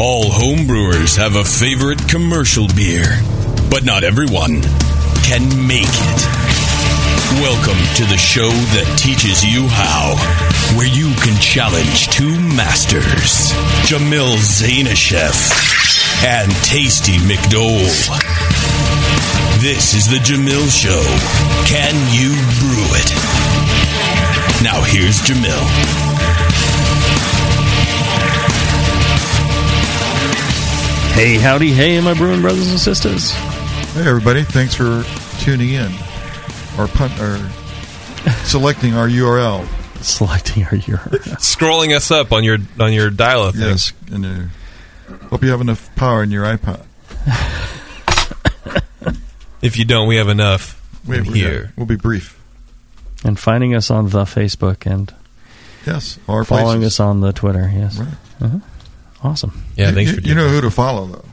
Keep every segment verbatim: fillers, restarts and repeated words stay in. All homebrewers have a favorite commercial beer, but not everyone can make it. Welcome to the show that teaches you how, where you can challenge two masters, Jamil Zainashef and Tasty McDole. This is the Jamil Show. Can you brew it? Now here's Jamil. Hey, howdy, hey, my brewing brothers and sisters. Hey, everybody. Thanks for tuning in or, pun- or selecting our U R L. Selecting our U R L. Scrolling us up on your on your dial-up. Yes. And, uh, hope you have enough power in your iPod. If you don't, we have enough Wait, in here. Gonna, we'll be brief. And finding us on the Facebook and yes, our following places. Us on the Twitter. Yes. Right. Uh-huh. Awesome. Yeah, thanks you, for doing You know that. Who to follow, though,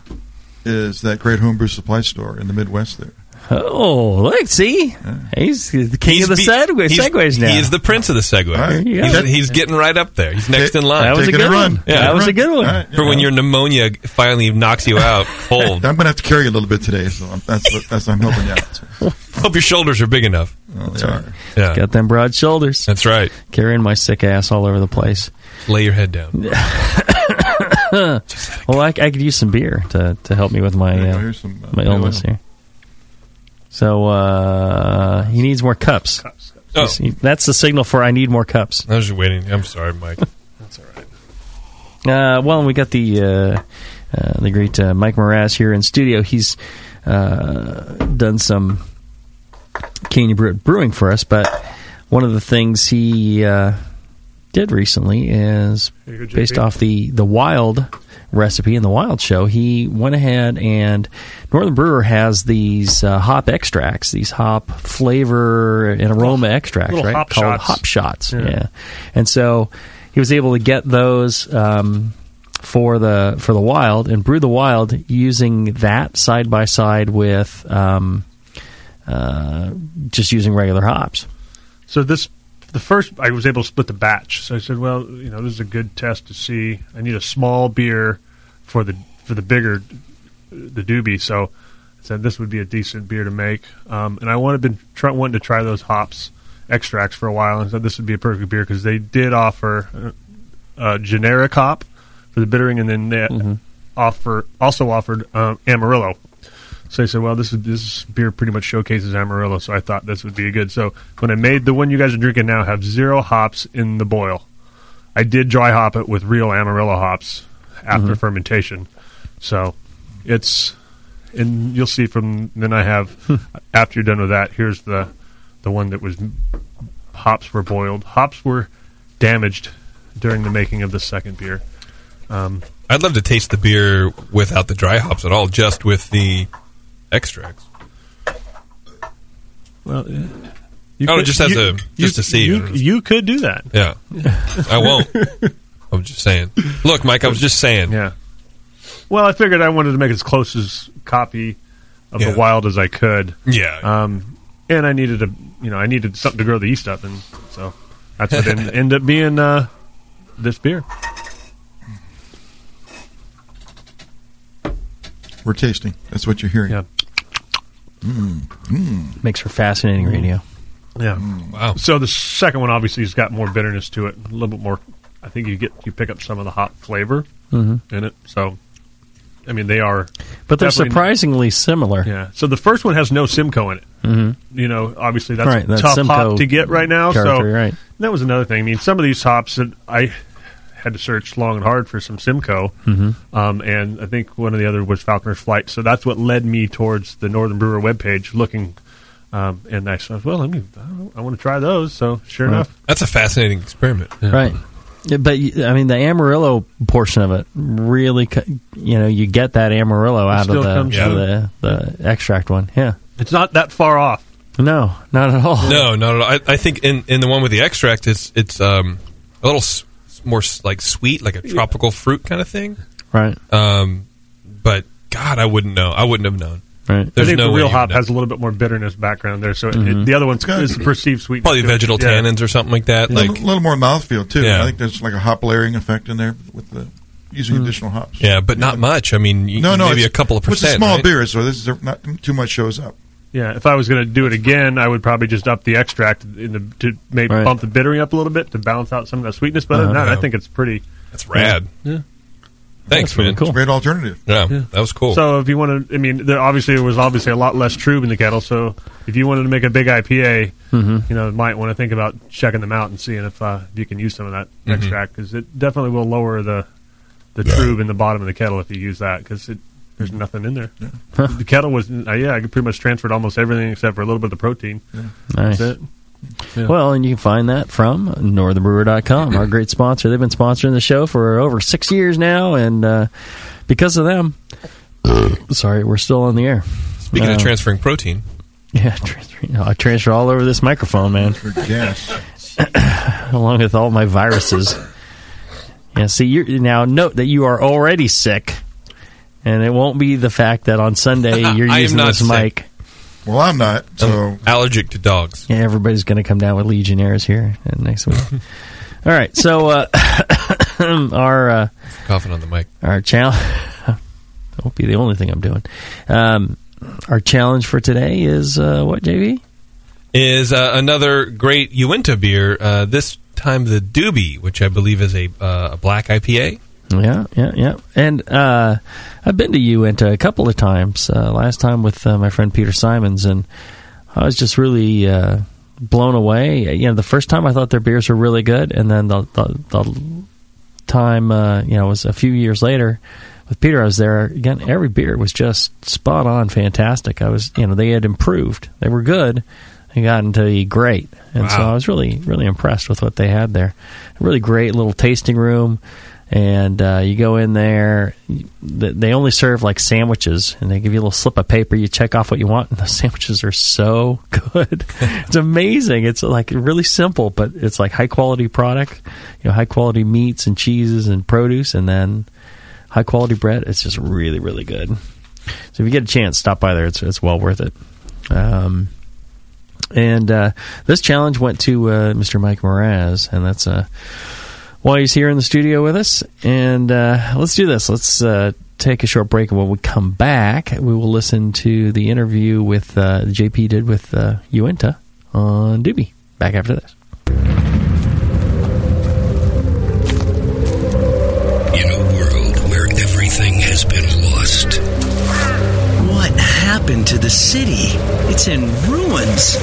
is that great homebrew supply store in the Midwest there. Oh, look, see? Yeah. He's the king he's of the be, segues now. He is the prince of the segue. Right. He's, he's getting right up there. He's next in line. That was Take a good run. one. Yeah. That was a good one. Right, for know. when your pneumonia finally knocks you out cold. I'm going to have to carry you a little bit today, so I'm, that's, that's I'm helping you out. Hope your shoulders are big enough. Well, they right. are. Yeah. Got them broad shoulders. That's right. Carrying my sick ass all over the place. Lay your head down. Well, I, I could use some beer to, to help me with my uh, some, uh, my illness here. So uh, he needs more cups. cups, cups. Oh. He, that's the signal for I need more cups. I was just waiting. I'm sorry, Mike. That's all right. Uh, well, we got the uh, uh, the great uh, Mike Mraz here in studio. He's uh, done some Can You Brew It brewing for us, but one of the things he... Uh, did recently is based off the, the wild recipe and the wild show. He went ahead and Northern Brewer has these uh, hop extracts, these hop flavor and aroma extracts, Little right? Hop Called shots. hop shots. Yeah. yeah, and so he was able to get those um, for the for the wild and brew the wild using that side by side with um, uh, just using regular hops. So this. The first, I was able to split the batch, so I said, "Well, you know, this is a good test to see. I need a small beer for the for the bigger the doobie." So I said, "This would be a decent beer to make." Um, and I wanted been try, wanted to try those hops extracts for a while, and said this would be a perfect beer because they did offer a, a generic hop for the bittering, and then they mm-hmm. offer also offered um, Amarillo. So I said, well, this is, this beer pretty much showcases Amarillo, so I thought this would be good. So when I made the one you guys are drinking now, have zero hops in the boil. I did dry hop it with real Amarillo hops after mm-hmm. fermentation. So it's, and you'll see from, then I have, after you're done with that, here's the, the one that was, hops were boiled. Hops were damaged during the making of the second beer. Um, I'd love to taste the beer without the dry hops at all, just with the... extracts. Well, yeah. you oh, could, it just has you, a just you, to see. You, you could do that. Yeah, I won't. I'm just saying. Look, Mike, I was just saying. Yeah. Well, I figured I wanted to make as close as copy of yeah. the wild as I could. Yeah. Um, and I needed a, you know, I needed something to grow the yeast up, and so that's what ended end up being uh, this beer. We're tasting. That's what you're hearing. Yeah. Mm, mm. Makes for fascinating radio. Yeah. Mm, wow. So the second one obviously has got more bitterness to it, a little bit more. I think you get you pick up some of the hop flavor mm-hmm. in it. So, I mean, they are, but they're surprisingly similar. Yeah. So the first one has no Simcoe in it. Mm-hmm. You know, obviously that's right, a tough Simcoe hop to get right now. So right. That was another thing. I mean, some of these hops that I. had to search long and hard for some Simcoe, mm-hmm. um, and I think one of the other was Falconer's Flight. So that's what led me towards the Northern Brewer webpage, looking, um, and I said, well, let me, I, I want to try those, so sure right. enough. That's a fascinating experiment. Yeah. Right. But, I mean, the Amarillo portion of it really, you know, you get that Amarillo out of the, yeah. the the extract one. Yeah. It's not that far off. No, not at all. No, not at all. I, I think in, in the one with the extract, it's, it's um, a little s- more like sweet, like a tropical fruit kind of thing. Right. Um, but, God, I wouldn't know. I wouldn't have known. Right. There's I think no the real hop has a little bit more bitterness background there, so mm-hmm. it, the other one's is perceived sweetness. Probably vegetal yeah. tannins or something like that. Yeah. Like, a little, little more mouthfeel, too. Yeah. I think there's like a hop layering effect in there with the using mm. additional hops. Yeah, but yeah. not much. I mean, you, no, no, maybe a couple of percent. It's a small right? beer, so this is not too much shows up. Yeah, if I was going to do it again, I would probably just up the extract in the, to maybe right. bump the bittering up a little bit to balance out some of that sweetness. But uh, other than that, yeah. I think it's pretty... That's rad. Yeah. Thanks, That's man. Really cool. It's a great alternative. Yeah, yeah, that was cool. So if you want to, I mean, there obviously there was obviously a lot less trub in the kettle. So if you wanted to make a big I P A, mm-hmm. you know, might want to think about checking them out and seeing if, uh, if you can use some of that mm-hmm. extract, because it definitely will lower the the yeah. trub in the bottom of the kettle if you use that, because there's nothing in there. Yeah. Huh. The kettle was uh, yeah, I pretty much transferred almost everything except for a little bit of the protein. Yeah. Nice. That's it. Yeah. Well, and you can find that from northern brewer dot com, our great sponsor. They've been sponsoring the show for over six years now, and uh, because of them, sorry, we're still on the air. Speaking uh, of transferring protein. Yeah, transferring, no, I transfer all over this microphone, man. Yes. Along with all my viruses. Yeah, see, you're, now note that you are already sick, and it won't be the fact that on Sunday you're using this sick. mic. Well, I'm not, so... I'm allergic to dogs. Yeah, everybody's going to come down with Legionnaires here next week. All right, so uh, our... Uh, coughing on the mic. Our challenge... won't be the only thing I'm doing. Um, our challenge for today is uh, what, J V? Is uh, another great Uinta beer, uh, this time the Dubhe, which I believe is a, uh, a black I P A. Yeah, yeah, yeah. And uh, I've been to Uinta a couple of times, uh, last time with uh, my friend Peter Simons, and I was just really uh, blown away. You know, the first time I thought their beers were really good, and then the, the, the time, uh, you know, it was a few years later with Peter, I was there, again, every beer was just spot on fantastic. I was, you know, they had improved. They were good. They got into the great. And wow. so I was really, really impressed with what they had there. A really great little tasting room. And uh, you go in there, they only serve like sandwiches, and they give you a little slip of paper. You check off what you want, and the sandwiches are so good. It's amazing. It's like really simple, but it's like high-quality product, you know, high-quality meats and cheeses and produce, and then high-quality bread. It's just really, really good. So if you get a chance, stop by there. It's it's well worth it. Um, and uh, this challenge went to uh, Mister Mike Mraz, and that's a... Uh, While he's here in the studio with us, and uh, let's do this. Let's uh, take a short break, and when we come back, we will listen to the interview with uh, J P did with uh, Uinta on Dubhe. Back after this. In a world where everything has been lost, what happened to the city? It's in ruins.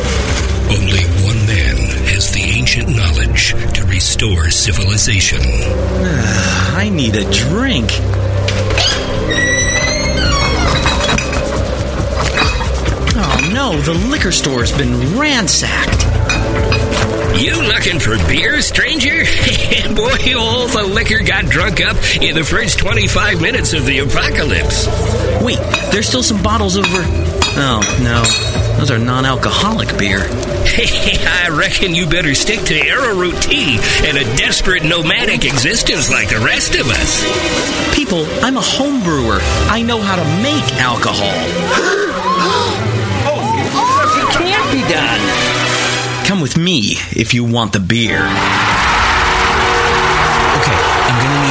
Only one man has the ancient knowledge to restore civilization. Uh, I need a drink. Oh no, the liquor store's been ransacked. You looking for beer, stranger? Boy, all the liquor got drunk up in the first twenty-five minutes of the apocalypse. Wait, there's still some bottles over... Oh, no. Those are non-alcoholic beer. Hey, I reckon you better stick to arrowroot tea and a desperate nomadic existence like the rest of us. People, I'm a home brewer. I know how to make alcohol. Oh, it can't be done. Come with me if you want the beer.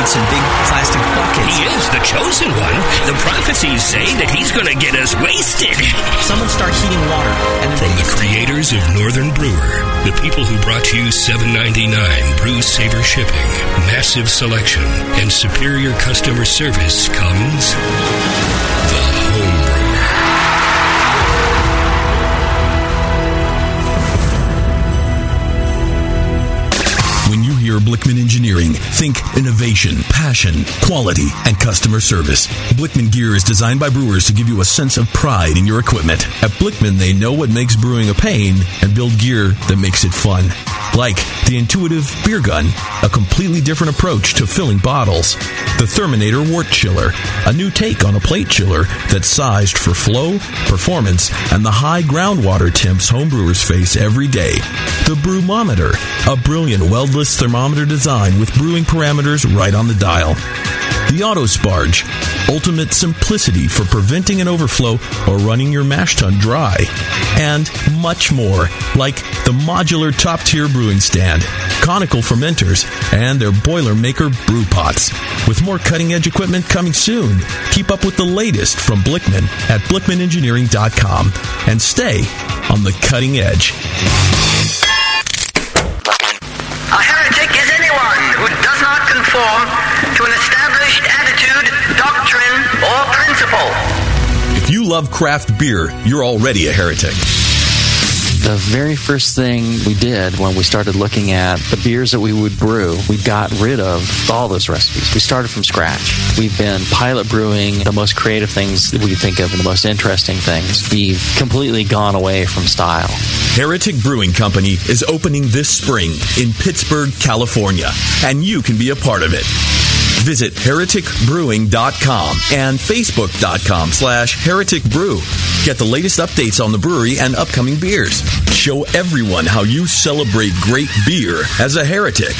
Some big plastic buckets. He is the chosen one. The prophecies say that he's going to get us wasted. Someone start heating water. And from the creators of Northern Brewer, the people who brought you seven ninety-nine Brew Saver shipping, massive selection, and superior customer service comes the Home Brewer. Blichmann Engineering. Think innovation, passion, quality, and customer service. Blichmann gear is designed by brewers to give you a sense of pride in your equipment. At Blichmann, they know what makes brewing a pain and build gear that makes it fun. like the intuitive beer gun, a completely different approach to filling bottles, the Therminator wort chiller, a new take on a plate chiller that's sized for flow, performance, and the high groundwater temps homebrewers face every day, the Brewmometer, a brilliant weldless thermometer design with brewing parameters right on the dial, the Auto Sparge, ultimate simplicity for preventing an overflow or running your mash tun dry, and much more, like the modular top-tier brewing stand, conical fermenters, and their Boilermaker brew pots. With more cutting-edge equipment coming soon, keep up with the latest from Blichmann at blichmann engineering dot com and stay on the cutting edge. A heretic is anyone who does not conform to an established attitude, doctrine, or principle. If you love craft beer, you're already a heretic. The very first thing we did when we started looking at the beers that we would brew, we got rid of all those recipes. We started from scratch. We've been pilot brewing the most creative things that we could think of and the most interesting things. We've completely gone away from style. Heretic Brewing Company is opening this spring in Pittsburgh, California, and you can be a part of it. Visit heretic brewing dot com and facebook.com slash hereticbrew. Get the latest updates on the brewery and upcoming beers. Show everyone how you celebrate great beer as a heretic.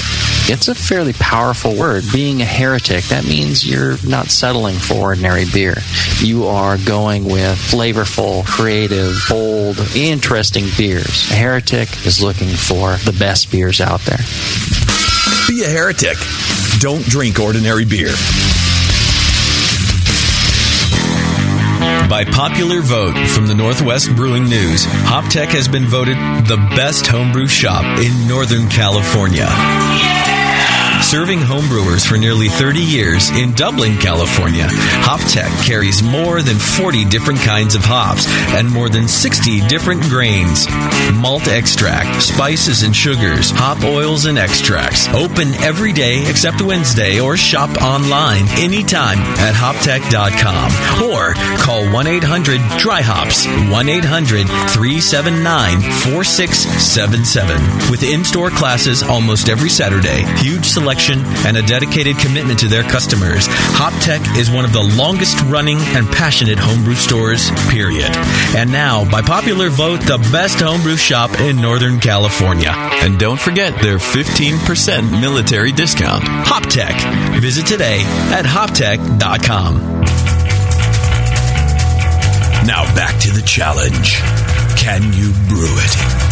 It's a fairly powerful word. Being a heretic, that means you're not settling for ordinary beer. You are going with flavorful, creative, bold, interesting beers. A heretic is looking for the best beers out there. Be a heretic. Don't drink ordinary beer. By popular vote from the Northwest Brewing News, HopTech has been voted the best homebrew shop in Northern California. Yeah! Serving homebrewers for nearly thirty years in Dublin, California, HopTech carries more than forty different kinds of hops and more than sixty different grains, malt extract, spices and sugars, hop oils and extracts. Open every day except Wednesday, or shop online anytime at hop tech dot com or call one eight hundred dry hops, one eight hundred three seven nine four six seven seven. With in-store classes almost every Saturday, huge selection, and a dedicated commitment to their customers, HopTech is one of the longest-running and passionate homebrew stores, period. And now, by popular vote, the best homebrew shop in Northern California. And don't forget their fifteen percent military discount. HopTech. Visit today at hop tech dot com. Now back to the challenge. Can you brew it?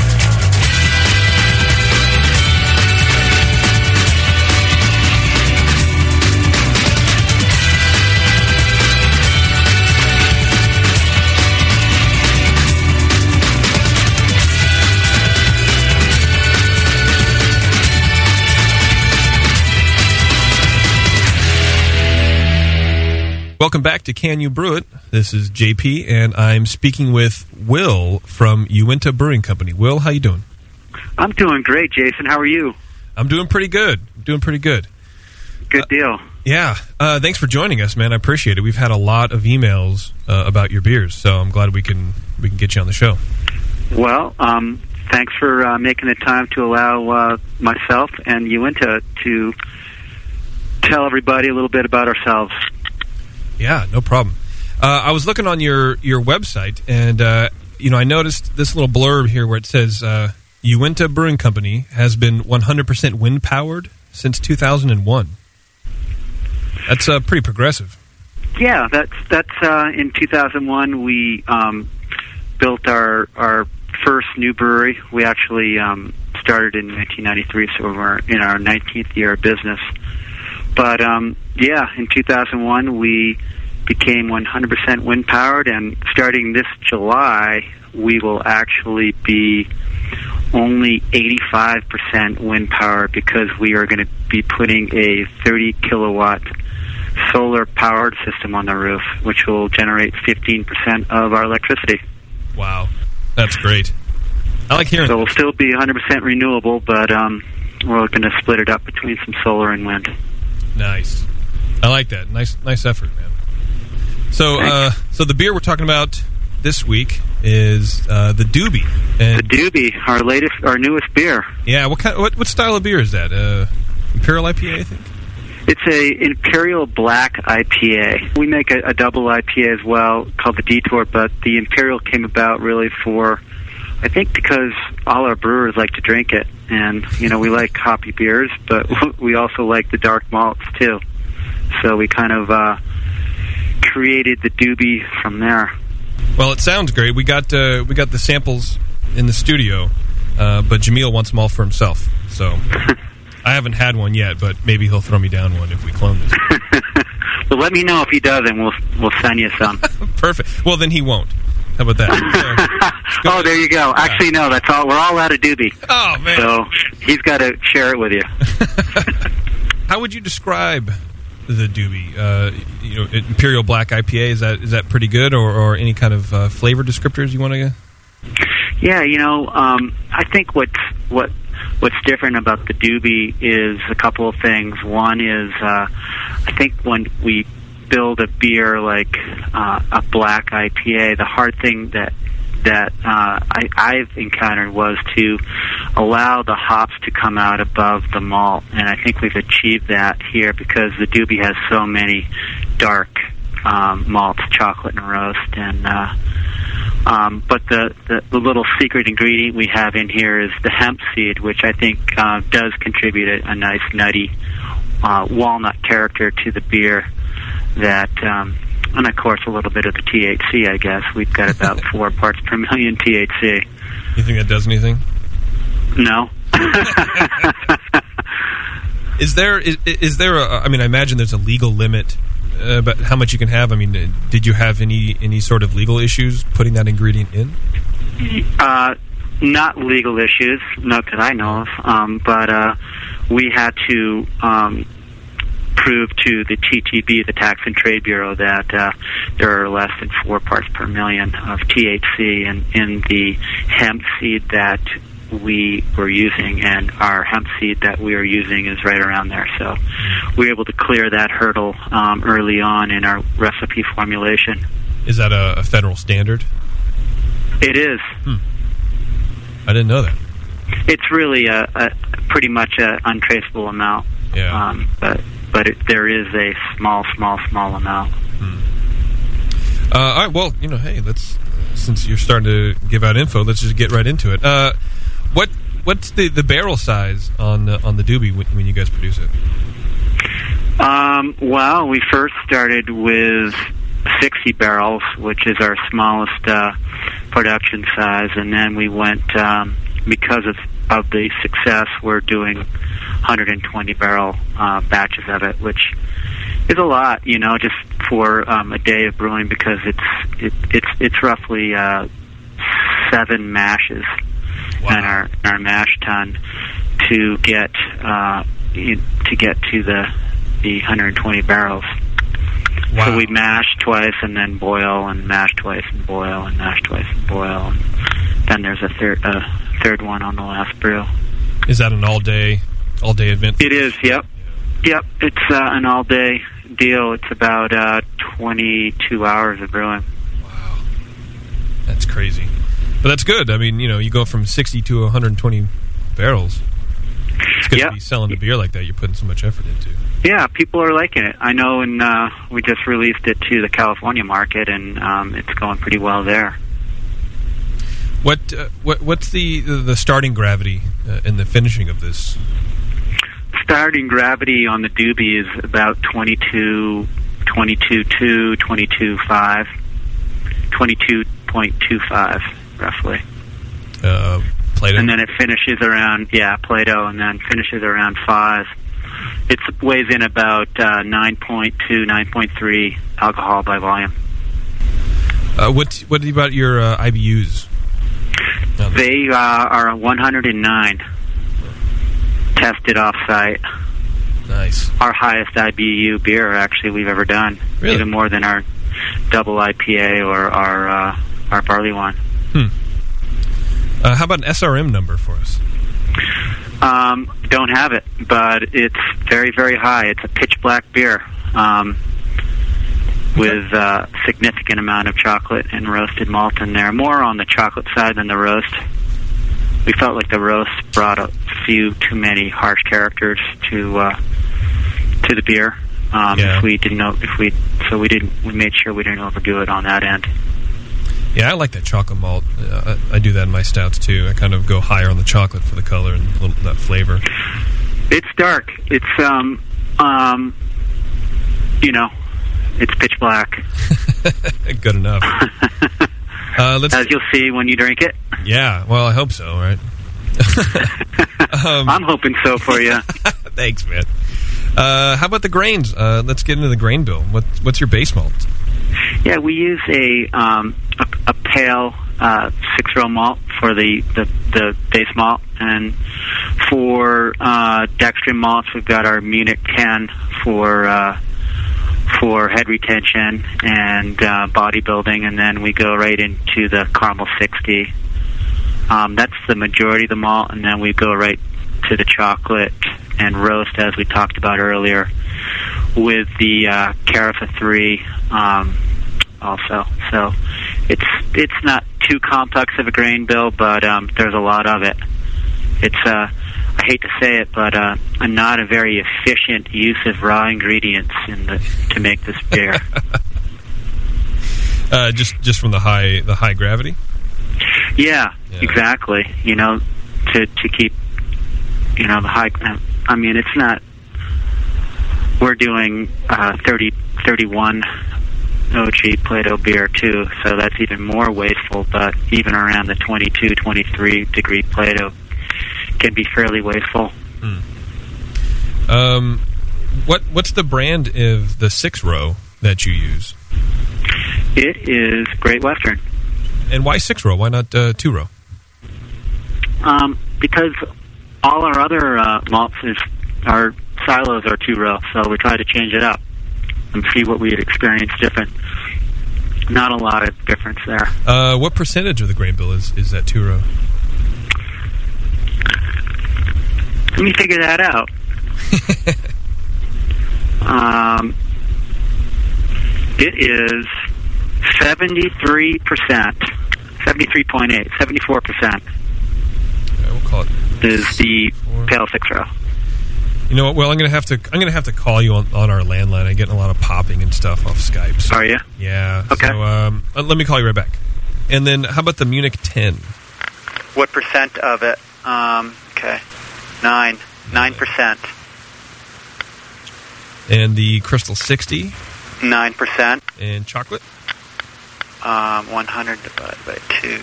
Welcome back to Can You Brew It? This is J P, and I'm speaking with Will from Uinta Brewing Company. Will, how you doing? I'm doing great, Jason. How are you? I'm doing pretty good. I'm doing pretty good. Good uh, deal. Yeah. Uh, thanks for joining us, man. I appreciate it. We've had a lot of emails uh, about your beers, so I'm glad we can we can get you on the show. Well, um, thanks for uh, making the time to allow uh, myself and Uinta to tell everybody a little bit about ourselves. Yeah, no problem. Uh, I was looking on your, your website, and uh, you know, I noticed this little blurb here where it says, uh, Uinta Brewing Company has been one hundred percent wind-powered since two thousand one. That's uh, pretty progressive. Yeah, that's, that's uh, in two thousand one we um, built our, our first new brewery. We actually um, started in nineteen ninety-three, so we're in our nineteenth year of business. But, um, yeah, in two thousand one, we became one hundred percent wind-powered, and starting this July, we will actually be only eighty-five percent wind-powered because we are going to be putting a thirty kilowatt solar-powered system on the roof, which will generate fifteen percent of our electricity. Wow. That's great. I like hearing that. So we'll still be one hundred percent renewable, but um, we're going to split it up between some solar and wind. Nice. I like that. Nice nice effort, man. So uh, so the beer we're talking about this week is uh, the Doobie. And the Doobie, our latest, our newest beer. Yeah, what kind? What, what style of beer is that? Uh, Imperial I P A, I think. It's a Imperial Black I P A. We make a, a double I P A as well called the Detour, but the Imperial came about really for, I think, because all our brewers like to drink it, and you know we like hoppy beers, but we also like the dark malts too. So we kind of uh, created the Doobie from there. Well, it sounds great. We got uh, we got the samples in the studio, uh, but Jamil wants them all for himself. So I haven't had one yet, but maybe he'll throw me down one if we clone this. Well, let me know if he does, and we'll we'll send you some. Perfect. Well, then he won't. How about that? So, oh, there you go. Actually, no, that's all. We're all out of Doobie. Oh, man. So he's got to share it with you. How would you describe the Doobie? Uh, you know, Imperial Black I P A, is that is that pretty good, or, or any kind of uh, flavor descriptors you want to? Yeah, you know, um, I think what's, what, what's different about the Doobie is a couple of things. One is uh, I think when we build a beer like uh, a black I P A, the hard thing that that uh, I, I've encountered was to allow the hops to come out above the malt, and I think we've achieved that here because the Doobie has so many dark um, malts, chocolate and roast, and uh, um, but the, the, the little secret ingredient we have in here is the hemp seed, which I think uh, does contribute a, a nice nutty uh, walnut character to the beer that... Um, And, of course, a little bit of the T H C, I guess. We've got about four parts per million T H C. You think that does anything? No. Is there, is, is there a, I mean, I imagine there's a legal limit uh, about how much you can have. I mean, did you have any, any sort of legal issues putting that ingredient in? Uh, not legal issues, not that I know of. Um, but uh, we had to... Um, prove to the T T B, the Tax and Trade Bureau, that uh, there are less than four parts per million of T H C in, in the hemp seed that we were using, and our hemp seed that we are using is right around there. So we were able to clear that hurdle um, early on in our recipe formulation. Is that a, a federal standard? It is. Hmm. I didn't know that. It's really a, a pretty much an untraceable amount. Yeah. Um, but... But it, there is a small, small, small amount. Hmm. Uh, all right. Well, you know, hey, let's uh, since you're starting to give out info, let's just get right into it. Uh, what what's the, the barrel size on the, on the Doobie when, when you guys produce it? Um, well, we first started with sixty barrels, which is our smallest uh, production size, and then we went um, because of of the success, we're doing one hundred twenty barrel uh, batches of it, which is a lot, you know, just for um, a day of brewing, because it's it, it's it's roughly uh, seven mashes wow. in our in our mash tun to get uh, in, to get to the the one hundred twenty barrels. Wow. So we mash twice and then boil, and mash twice and boil, and mash twice and boil. And then there's a third uh, third one on the last brew. Is that an all day, all day event? It is. Yep, yep. It's uh, an all day deal. It's about uh, twenty-two hours of brewing. Wow, that's crazy. But that's good. I mean, you know, you go from sixty to one hundred twenty barrels. It's good yep. to be selling a beer like that. You're putting so much effort into. Yeah, people are liking it. I know, and uh, we just released it to the California market, and um, it's going pretty well there. What uh, what what's the the starting gravity uh, in the finishing of this? Starting gravity on the Doobie is about twenty-two, twenty-two point two, twenty-two point five, twenty-two point two five, roughly. Uh, Play-Doh? And then it finishes around, yeah, Play-Doh, and then finishes around five. It weighs in about uh, nine point two, nine point three alcohol by volume. Uh, what what about your uh, I B Us? No, they uh, are one hundred nine tested off-site. Nice. Our highest I B U beer, actually, we've ever done. Really? Even more than our double I P A or our, uh, our barley wine. Hmm. Uh, how about an S R M number for us? Um, don't have it, but it's very, very high. It's a pitch black beer. Um, with uh, significant amount of chocolate and roasted malt in there, more on the chocolate side than the roast. We felt like the roast brought a few too many harsh characters to uh, to the beer. Um, yeah. If we didn't know, if we so we didn't, we made sure we didn't overdo it on that end. Yeah, I like that chocolate malt. Uh, I, I do that in my stouts too. I kind of go higher on the chocolate for the color and a little, that flavor. It's dark. It's um um you know. It's pitch black. Good enough. uh, let's As you'll see when you drink it. Yeah. Well, I hope so, right? um, I'm hoping so for you. Thanks, man. Uh, how about the grains? Uh, let's get into the grain bill. What, what's your base malt? Yeah, we use a um, a, a pale uh, six-row malt for the, the, the base malt. And for uh, dextrin malts, we've got our Munich ten for... Uh, for head retention and uh, bodybuilding, and then we go right into the Caramel sixty. Um, that's the majority of the malt, and then we go right to the chocolate and roast, as we talked about earlier, with the uh, Carafa three um, also. So it's it's not too complex of a grain bill, but um, there's a lot of it. It's uh, I hate to say it, but uh, not a very efficient use of raw ingredients in the, to make this beer. uh, just just from the high the high gravity. Yeah, yeah, exactly. You know, to to keep you know the high. I mean, it's not. We're doing uh, thirty, thirty-one O G Plato beer too, so that's even more wasteful. But even around the twenty-two, twenty-three degree Plato can be fairly wasteful. Hmm. Um, what what's the brand of the six row that you use? It is Great Western. And why six row? Why not uh, two row? Um, because all our other uh, malts, is, our silos are two row, so we try to change it up and see what we would experience different. Not a lot of difference there. Uh, what percentage of the grain bill is, is that two row? Let me figure that out. um, it is seventy-three percent, seventy-three point eight, seventy-four percent. Yeah, we'll call it is the pale six row. You know what? Well, I'm gonna have to. I'm gonna have to call you on, on our landline. I get a lot of popping and stuff off Skype. So. Are you? Yeah. Okay. So, um, let me call you right back. And then, how about the Munich ten? What percent of it? Um, okay. Nine. Nine percent. And the Crystal sixty? Nine percent. And chocolate? Um, one hundred divided by two.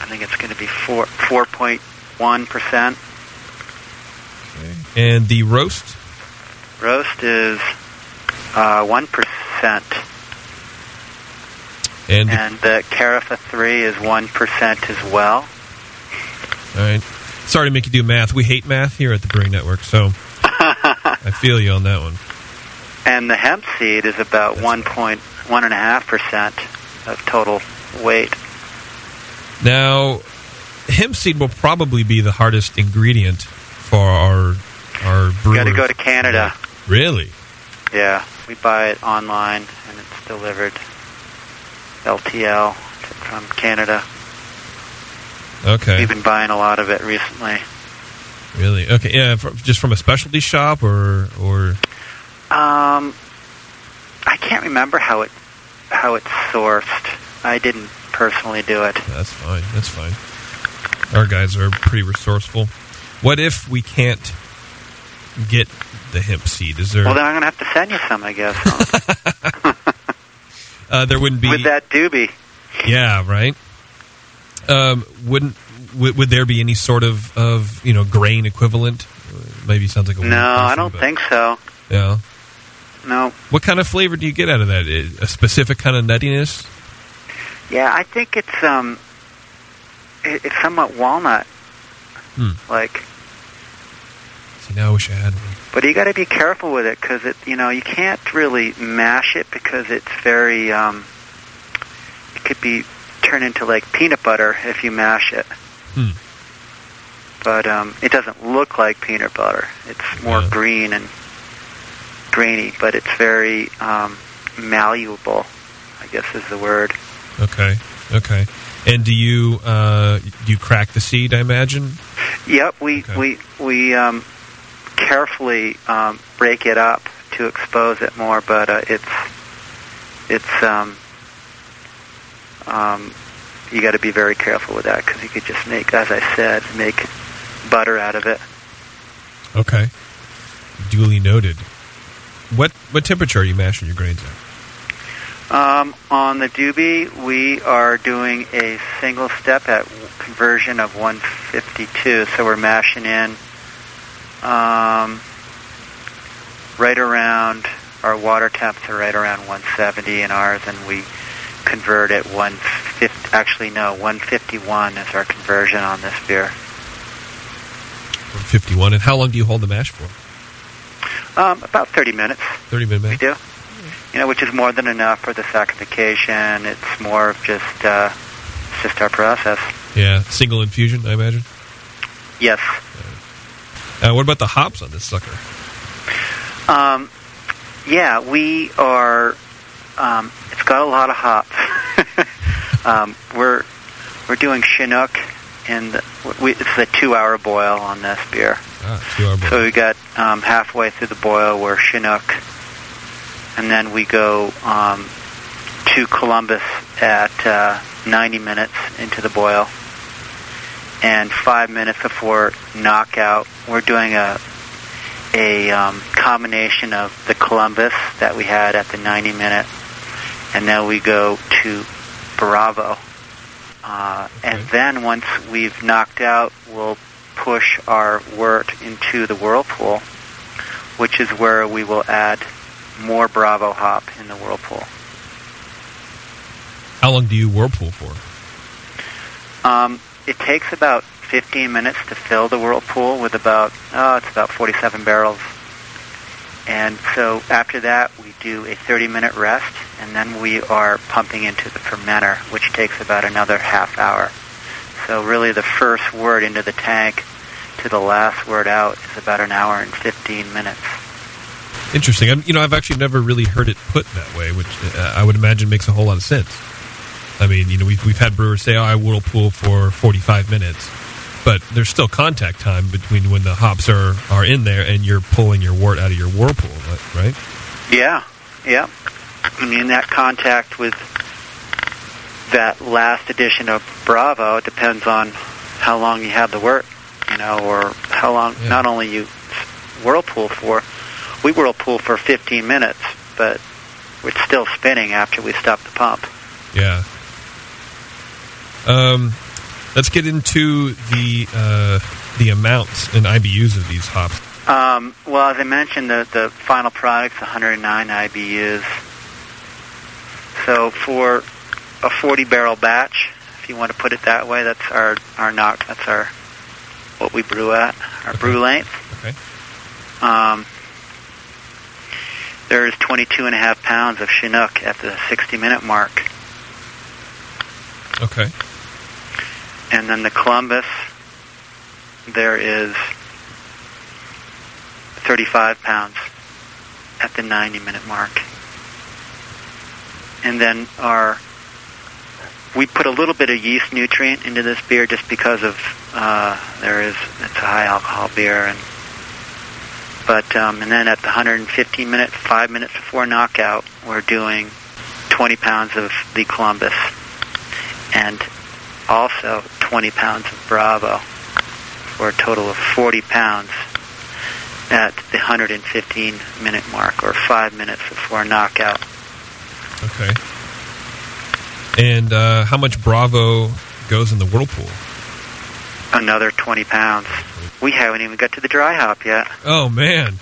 I think it's going to be four four point one percent. Okay. And the roast? Roast is uh, one percent. And, and the Carafa three is one percent as well. All right. Sorry to make you do math. We hate math here at the Brewing Network, so I feel you on that one. And the hemp seed is about one point one and a half percent of total weight. Now, hemp seed will probably be the hardest ingredient for our our brewers. You got to go to Canada. Really? Yeah, we buy it online and it's delivered L T L from Canada. Okay. We've been buying a lot of it recently. Really? Okay. Yeah, for, just from a specialty shop or or. Um, I can't remember how it how it's sourced. I didn't personally do it. That's fine. That's fine. Our guys are pretty resourceful. What if we can't get the hemp seed? Is there? Well, then I'm gonna have to send you some, I guess. uh, there wouldn't be with that doobie. Yeah. Right. Um, wouldn't would, would there be any sort of, of you know grain equivalent? Maybe sounds like a weird no. Question, I don't but, think so. Yeah. No. What kind of flavor do you get out of that? A specific kind of nuttiness? Yeah, I think it's um, it, it's somewhat walnut. Hmm. Like. See, now I wish I had one. But you got to be careful with it because it you know you can't really mash it because it's very um, it could be. Turn into like peanut butter if you mash it. Hmm. But um, it doesn't look like peanut butter. It's more yeah. green and grainy, but it's very um, malleable, I guess is the word. Okay, okay. And do you uh, do you crack the seed, I imagine? Yep, we okay. we we um, carefully um, break it up to expose it more, but uh, it's it's um, um, you got to be very careful with that because you could just make, as I said, make butter out of it. Okay, duly noted. What what temperature are you mashing your grains at? Um, on the Dubhe, we are doing a single step at conversion of one fifty-two, so we're mashing in um, right around, our water temps are right around one seventy in ours, and we convert at one fifty, actually no, one fifty-one is our conversion on this beer. one fifty-one, and how long do you hold the mash for? Um, about thirty minutes. thirty minutes? We do. You know, which is more than enough for the sacchification. It's more of just, uh, it's just our process. Yeah, single infusion, I imagine? Yes. Uh, what about the hops on this sucker? Um, yeah, we are, um, it's got a lot of hops. um, we're we're doing Chinook, and it's a two-hour boil on this beer. Ah, two-hour boil. So we got um, halfway through the boil, we're Chinook. And then we go um, to Columbus at uh, ninety minutes into the boil. And five minutes before knockout, we're doing a a um, combination of the Columbus that we had at the ninety minute. And then we go to Bravo. Uh, okay. And then once we've knocked out, we'll push our wort into the whirlpool, which is where we will add more Bravo hop in the whirlpool. How long do you whirlpool for? Um, it takes about fifteen minutes to fill the whirlpool with about, oh, it's about forty-seven barrels. And so after that, we do a thirty-minute rest, and then we are pumping into the fermenter, which takes about another half hour. So really the first word into the tank to the last word out is about an hour and fifteen minutes. Interesting. I'm, you know, I've actually never really heard it put that way, which uh, I would imagine makes a whole lot of sense. I mean, you know, we've, we've had brewers say, oh, I whirlpool for forty-five minutes, but there's still contact time between when the hops are, are in there and you're pulling your wort out of your whirlpool, right? Yeah, yeah. I mean, that contact with that last edition of Bravo depends on how long you have the wort, you know, or how long yeah. not only you whirlpool for. We whirlpool for fifteen minutes, but it's still spinning after we stop the pump. Yeah. Um, let's get into the uh, the amounts and I B Us of these hops. Um, well, as I mentioned, the, the final product's one hundred nine I B Us. So for a forty-barrel batch, if you want to put it that way, that's our, our knock. That's our what we brew at, our okay. brew length. Okay. Um. There is twenty-two and a half pounds of Chinook at the sixty-minute mark. Okay. And then the Columbus, there is thirty-five pounds at the ninety-minute mark. And then our, we put a little bit of yeast nutrient into this beer just because of uh, there is it's a high alcohol beer and. But um, and then at the one hundred fifteen minute, five minutes before knockout, we're doing twenty pounds of the Columbus and also twenty pounds of Bravo for a total of forty pounds at the one hundred fifteen minute mark or five minutes before knockout. Okay. And uh, how much Bravo goes in the whirlpool? Another twenty pounds. We haven't even got to the dry hop yet. Oh, man.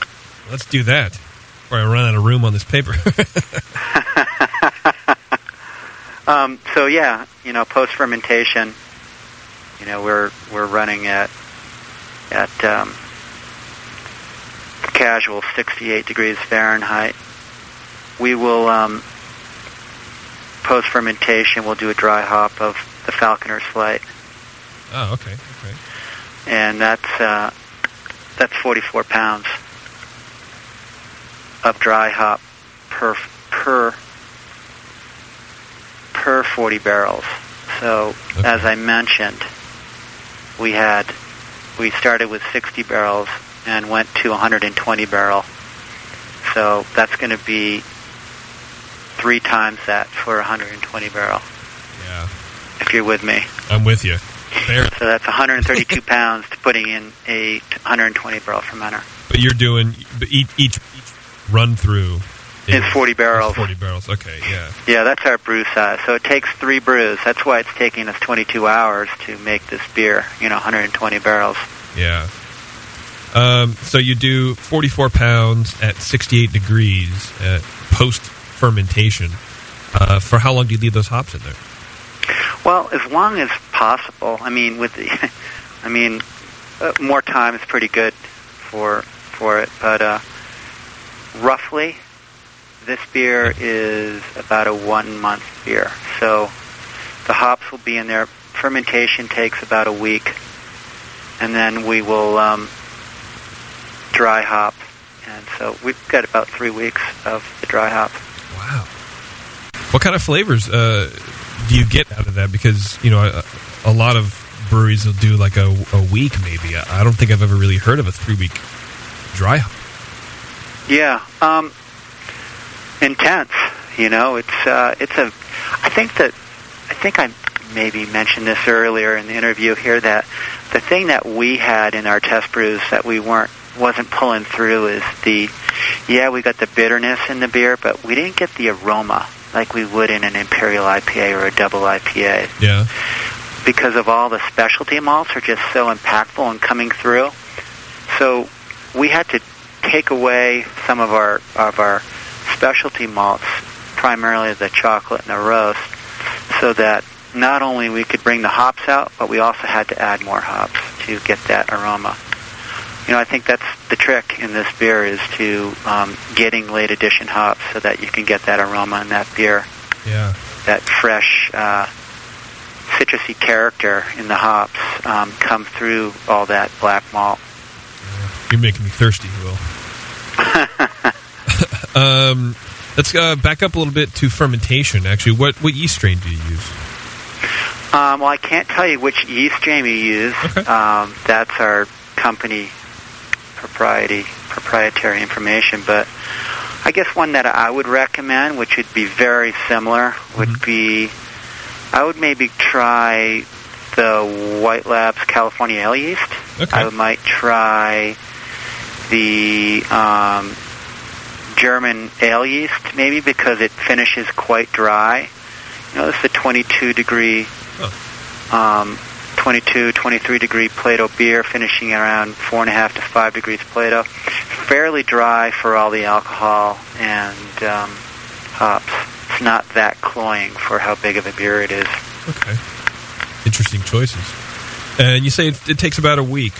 Let's do that before I run out of room on this paper. um, so, yeah, you know, post-fermentation, you know, we're we're running at, at um, casual sixty-eight degrees Fahrenheit. We will, um, post-fermentation, we'll do a dry hop of the Falconer's Flight. Oh, okay, okay. And that's uh, that's forty-four pounds of dry hop per per per forty barrels. So, okay. As I mentioned, we had we started with sixty barrels and went to one hundred twenty barrel. So that's going to be three times that for one hundred twenty barrel. Yeah. If you're with me. I'm with you. Fair. So that's one hundred thirty-two pounds to putting in a one hundred twenty barrel fermenter. But you're doing each, each, each run through is forty barrels. forty barrels, okay, yeah. Yeah, that's our brew size. So it takes three brews. That's why it's taking us twenty-two hours to make this beer, you know, one hundred twenty barrels. Yeah. Um, so you do forty-four pounds at sixty-eight degrees at post-fermentation. Uh, for how long do you leave those hops in there? Well, as long as possible. I mean, with the, I mean, uh, more time is pretty good for for it. But uh, roughly, this beer is about a one-month beer. So the hops will be in there. Fermentation takes about a week, and then we will um, dry hop. And so we've got about three weeks of the dry hop. Wow. What kind of flavors uh, do you get out of that? Because, you know, a, a lot of breweries will do like a, a week maybe. I don't think I've ever really heard of a three-week dry hop. Yeah, um... intense, you know. It's uh, it's a. I think that I think I maybe mentioned this earlier in the interview here that the thing that we had in our test brews that we weren't wasn't pulling through is the yeah we got the bitterness in the beer, but we didn't get the aroma like we would in an imperial I P A or a double I P A. Yeah, because of all the specialty malts are just so impactful and coming through. So we had to take away some of our of our. specialty malts, primarily the chocolate and the roast, so that not only we could bring the hops out, but we also had to add more hops to get that aroma. You know, I think that's the trick in this beer is to um, getting late edition hops so that you can get that aroma in that beer. Yeah. That fresh uh, citrusy character in the hops um, come through all that black malt. You're making me thirsty, Will. Um, let's uh, back up a little bit to fermentation, actually. What what yeast strain do you use? Um, well, I can't tell you which yeast strain we use. Okay. Um, that's our company propriety, proprietary information. But I guess one that I would recommend, which would be very similar, would mm-hmm. be, I would maybe try the White Labs California Ale yeast. Okay. I might try the... Um, German ale yeast, maybe, because it finishes quite dry. You know, this is a twenty-two degree, oh. um, twenty-two, twenty-three degree Plato beer, finishing around four and a half to five degrees Plato. Fairly dry for all the alcohol and um, hops. It's not that cloying for how big of a beer it is. Okay, interesting choices. And you say it, it takes about a week.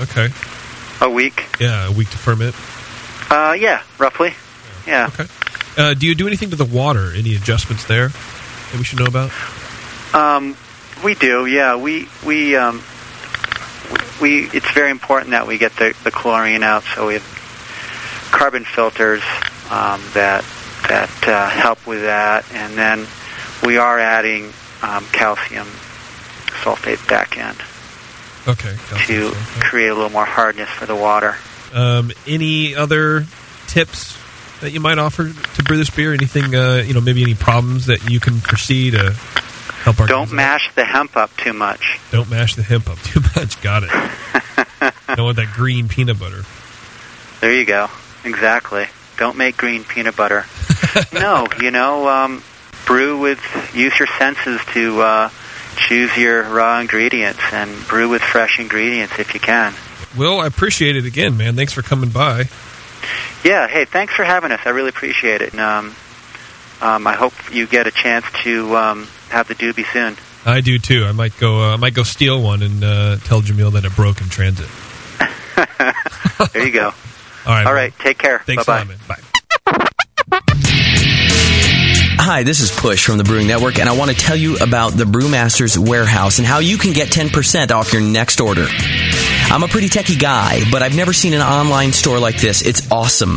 Okay. A week? Yeah, a week to ferment. Uh, yeah, roughly. Yeah. Okay. Uh, do you do anything to the water? Any adjustments there that we should know about? Um, we do. Yeah, we we um, we. It's very important that we get the, the chlorine out. So we have carbon filters um, that that uh, help with that, and then we are adding um, calcium sulfate back in. Okay. Calcium to sulfate. Create a little more hardness for the water. Um, any other tips that you might offer to brew this beer? Anything, uh, you know, maybe any problems that you can foresee to help our Don't mash out? the hemp up too much. Don't mash the hemp up too much. Got it. Don't want that green peanut butter. There you go. Exactly. Don't make green peanut butter. No, you know, um, brew with, use your senses to uh, choose your raw ingredients and brew with fresh ingredients if you can. Will, I appreciate it again, man. Thanks for coming by. Yeah, hey, thanks for having us. I really appreciate it. And um, um, I hope you get a chance to um, have the doobie soon. I do, too. I might go uh, I might go steal one and uh, tell Jamil that it broke in transit. There you go. All right. All right, take care. Thanks Bye-bye. a lot, man. Bye. Hi, this is Push from the Brewing Network, and I want to tell you about the Brewmaster's Warehouse and how you can get ten percent off your next order. I'm a pretty techie guy, but I've never seen an online store like this. It's awesome.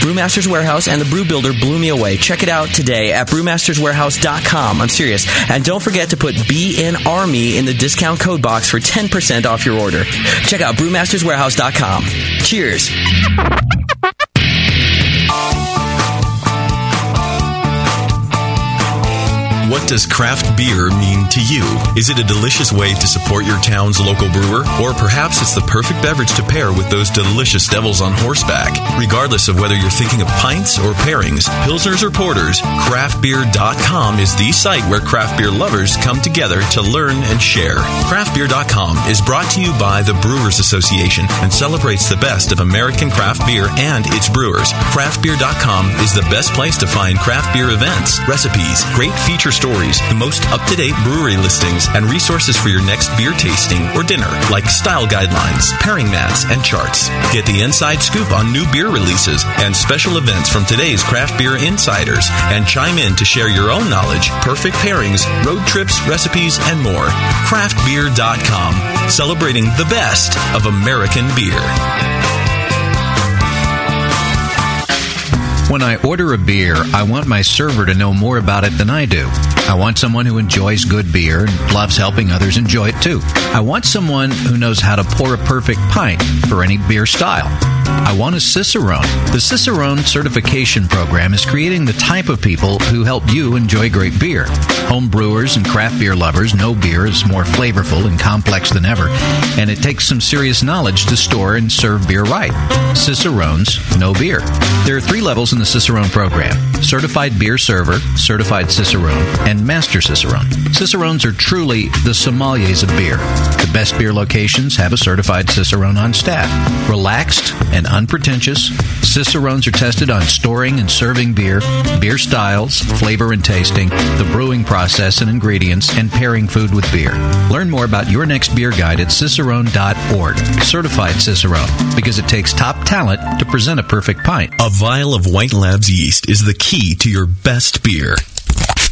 Brewmasters Warehouse and the Brew Builder blew me away. Check it out today at brewmasters warehouse dot com. I'm serious. And don't forget to put B N Army in the discount code box for ten percent off your order. Check out brewmasters warehouse dot com. Cheers. What does craft beer mean to you? Is it a delicious way to support your town's local brewer? Or perhaps it's the perfect beverage to pair with those delicious devils on horseback. Regardless of whether you're thinking of pints or pairings, pilsners or porters, craft beer dot com is the site where craft beer lovers come together to learn and share. craft beer dot com is brought to you by the Brewers Association and celebrates the best of American craft beer and its brewers. craft beer dot com is the best place to find craft beer events, recipes, great features, stories, the most up-to-date brewery listings, and resources for your next beer tasting or dinner, like style guidelines, pairing mats, and charts. Get the inside scoop on new beer releases and special events from today's craft beer insiders, and chime in to share your own knowledge, perfect pairings, road trips, recipes, and more. craft beer dot com, celebrating the best of American beer. When I order a beer, I want my server to know more about it than I do. I want someone who enjoys good beer and loves helping others enjoy it too. I want someone who knows how to pour a perfect pint for any beer style. I want a Cicerone. The Cicerone certification program is creating the type of people who help you enjoy great beer. Home brewers and craft beer lovers know beer is more flavorful and complex than ever, and it takes some serious knowledge to store and serve beer right. Cicerones know beer. There are three levels in the Cicerone program: Certified Beer Server, Certified Cicerone, and Master Cicerone. Cicerones are truly the sommeliers of beer. The best beer locations have a certified Cicerone on staff. Relaxed and unpretentious, Cicerones are tested on storing and serving beer, beer styles, flavor and tasting, the brewing process and ingredients, and pairing food with beer. Learn more about your next beer guide at cicerone dot org. Certified Cicerone, because it takes top talent to present a perfect pint. A vial of White Labs yeast is the key to your best beer.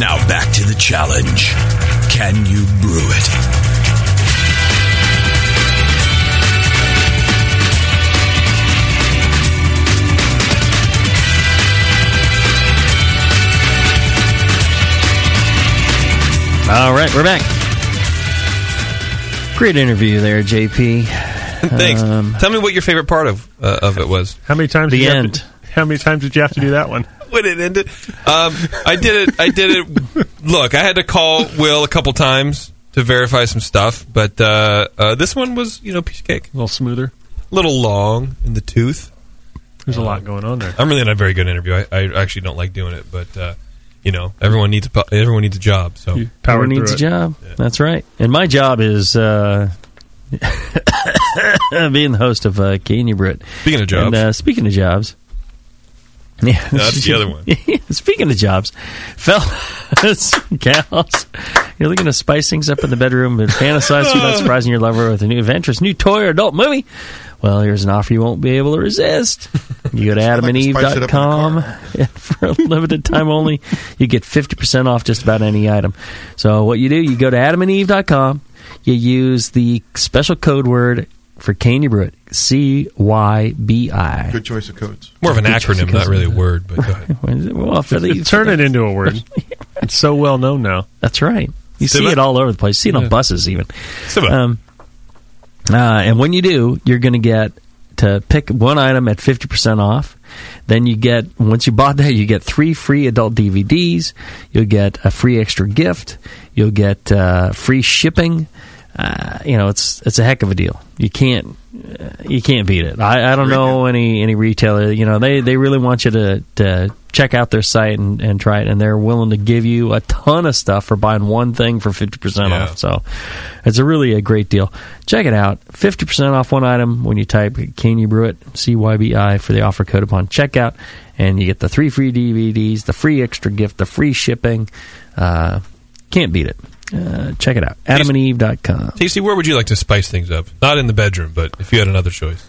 Now back to the challenge. Can you brew it? All right, we're back. Great interview there, J P. Thanks. Um, Tell me what your favorite part of uh, of it was. How many times? The did end. You have to, how many times did you have to do that one? When it ended, um, I did it. I did it. Look, I had to call Will a couple times to verify some stuff, but uh, uh, this one was, you know, piece of cake. A little smoother, a little long in the tooth. There's um, a lot going on there. I'm really not a very good interview. I, I actually don't like doing it, but uh, you know, everyone needs a, everyone needs a job. So you power needs a job. Yeah. That's right. And my job is uh, being the host of uh, Can You Brew It. Speaking of jobs, and, uh, speaking of jobs. Yeah, no, that's the other one. Speaking of jobs, fellas, gals, you're looking to spice things up in the bedroom and fantasize about surprising your lover with a new adventurous new toy or adult movie. well, here's an offer you won't be able to resist. You go to adam and eve dot com for a limited time only. You get fifty percent off just about any item. So what you do, you go to adam and eve dot com. You use the special code word for Can You Brew It, C Y B I. Good choice of codes. More of an Good acronym, not really a word, but go ahead. Well, for the, turn it into a word. It's so well known now. That's right. You Stiva. see it all over the place. You see it yeah. on buses even. Um, uh, and when you do, you're going to get to pick one item at fifty percent off. Then you get, once you bought that, you get three free adult D V Ds. You'll get a free extra gift. You'll get uh, free shipping. Uh, you know, it's it's a heck of a deal. You can't uh, you can't beat it. I, I don't know any, any retailer. You know, they, they really want you to, to check out their site and, and try it, and they're willing to give you a ton of stuff for buying one thing for fifty percent yeah. off. So it's a really a great deal. Check it out. fifty percent off one item when you type Can You Brew It, C Y B I, for the offer code upon checkout, and you get the three free D V Ds, the free extra gift, the free shipping. Uh, can't beat it. Uh, check it out. adam and eve dot com. T C, where would you like to spice things up? Not in the bedroom, but if you had another choice.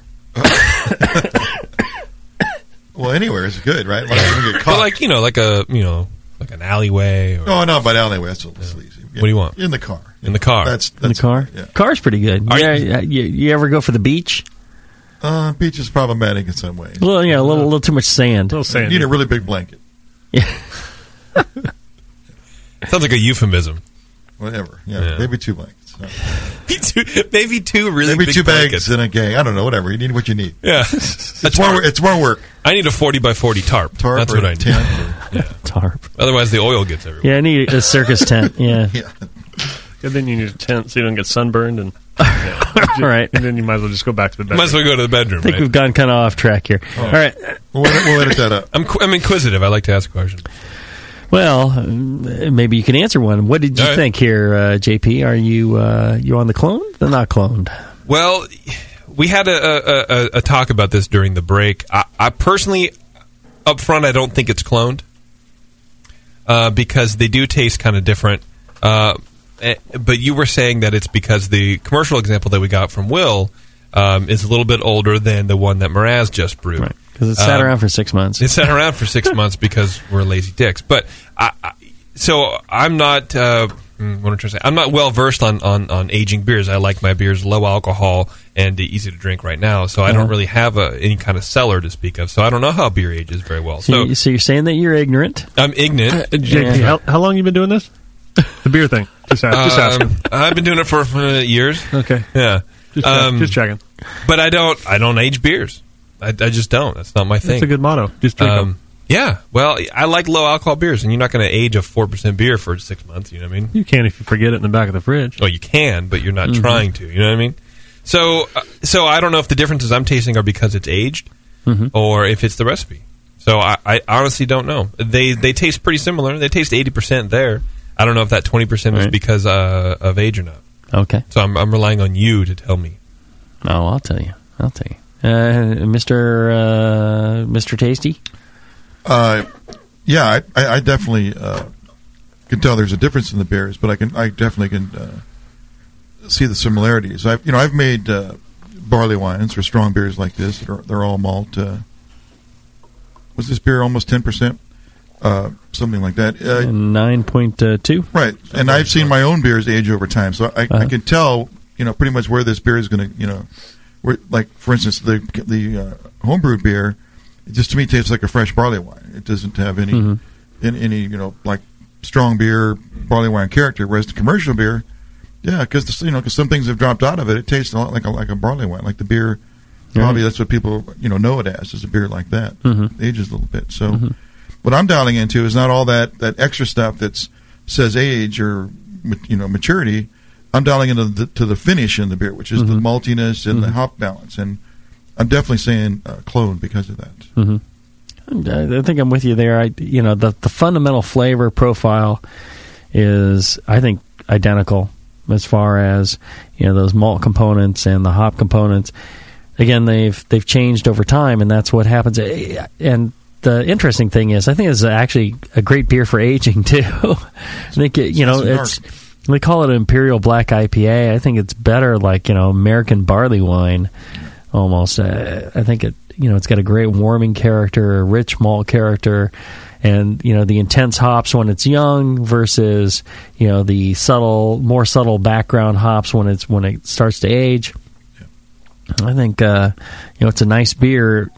Well, anywhere is good, right? Like, get but like, you know, like a, you know, like an alleyway. Or, no, no, but alleyway, that's a little sleazy. Yeah. What do you want? In the car. In the car. That's, that's in the car? Yeah. Car's pretty good. Are yeah, you, you, you ever go for the beach? Uh, beach is problematic in some ways. Well, yeah, a little, uh, little too much sand. A little sand. You need a really big blanket. Yeah. Sounds like a euphemism. Whatever, yeah, yeah, maybe two blankets. maybe, two, maybe two really maybe big two bags in a gang. I don't know, whatever. You need what you need. Yeah, it's, it's more. It's more work. I need a forty by forty tarp. Tarp. That's what I need. Yeah. Tarp. Otherwise, the oil gets everywhere. Yeah, I need a circus tent. Yeah. Yeah. And then you need a tent so you don't get sunburned and. Yeah. All right. And then you might as well just go back to the bedroom. Might as well go to the bedroom. I think right? we've gone kind of off track here. Oh. All right. We'll, we'll edit that up. I'm, I'm inquisitive. I like to ask questions. Well, maybe you can answer one. What did you right. think here, uh, J P? Are you uh, you on the cloned or not cloned? Well, we had a, a, a talk about this during the break. I, I personally, up front, I don't think it's cloned uh, because they do taste kind of different. Uh, but you were saying that it's because the commercial example that we got from Will um, is a little bit older than the one that Mraz just brewed. Right. Because it sat um, around for six months. It sat around for six months because we're lazy dicks. But I, I, so I'm not. Uh, what am I trying to say? I'm not well versed on, on, on aging beers. I like my beers low alcohol and easy to drink right now. So I uh-huh. don't really have a, any kind of cellar to speak of. So I don't know how beer ages very well. So, so, you, so you're saying that you're ignorant? I'm ignorant. Uh, J P, yeah. how, how long have you been doing this? The beer thing. Just, just asking. Um, I've been doing it for uh, years. Okay. Yeah. Just, um, just checking. But I don't. I don't age beers. I, I just don't. That's not my thing. That's a good motto. Just drink um, them. Yeah. Well, I like low alcohol beers, and you're not going to age a four percent beer for six months. You know what I mean? You can if you forget it in the back of the fridge. Oh, you can, but you're not mm-hmm. trying to. You know what I mean? So, so I don't know if the differences I'm tasting are because it's aged mm-hmm. or if it's the recipe. So I, I honestly don't know. They they taste pretty similar. They taste eighty percent there. I don't know if that twenty percent All right. is because uh, of age or not. Okay. So I'm, I'm relying on you to tell me. Oh, I'll tell you. I'll tell you. Uh, Mister Uh, Mister Tasty? Uh, yeah, I, I definitely uh, can tell there's a difference in the beers, but I can I definitely can uh, see the similarities. I've you know I've made uh, barley wines or strong beers like this. That are, they're all malt. Uh, was this beer almost ten percent? Uh, something like that. Uh, Nine point uh, two. Right, and I've seen my own beers age over time, so I, uh-huh. I can tell you know pretty much where this beer is going to you know. Where, like, for instance, the the uh, homebrewed beer, it just to me tastes like a fresh barley wine. It doesn't have any, mm-hmm. in, any you know, like strong beer, barley wine character. Whereas the commercial beer, yeah, because you know, cause some things have dropped out of it. It tastes a lot like a like a barley wine, like the beer. Mm-hmm. Probably that's what people you know know it as is a beer like that. Mm-hmm. It ages a little bit. So, mm-hmm. what I'm dialing into is not all that, that extra stuff that says age or you know maturity. I'm dialing into the, to the finish in the beer, which is mm-hmm. the maltiness and mm-hmm. the hop balance, and I'm definitely saying uh, clone because of that. Mm-hmm. I think I'm with you there. I, you know, the the fundamental flavor profile is, I think, identical as far as you know those malt components and the hop components. Again, they've they've changed over time, and that's what happens. And the interesting thing is, I think it's actually a great beer for aging too. I think it, you know it's. They call it an Imperial Black I P A. I think it's better like, you know, American barley wine. almost. Uh, I think it, you know, it's got a great warming character, a rich malt character, and, you know, the intense hops when it's young versus, you know, the subtle, more subtle background hops when it's when it starts to age. I think, uh, you know, it's a nice beer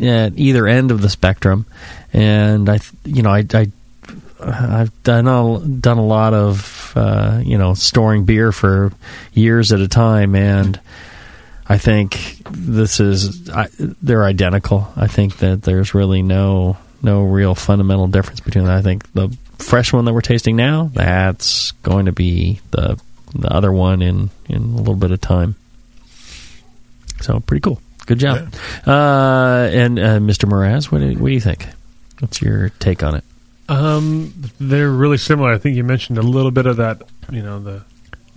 at either end of the spectrum. And, I, you know, I, I, I've done a, done a lot of, uh, you know, storing beer for years at a time. And I think this is, I, they're identical. I think that there's really no no real fundamental difference between them. I think the fresh one that we're tasting now, that's going to be the the other one in, in a little bit of time. So, pretty cool. Good job. Yeah. Uh, and uh, Mister Mraz, what do, what do you think? What's your take on it? Um, they're really similar. I think you mentioned a little bit of that, you know, the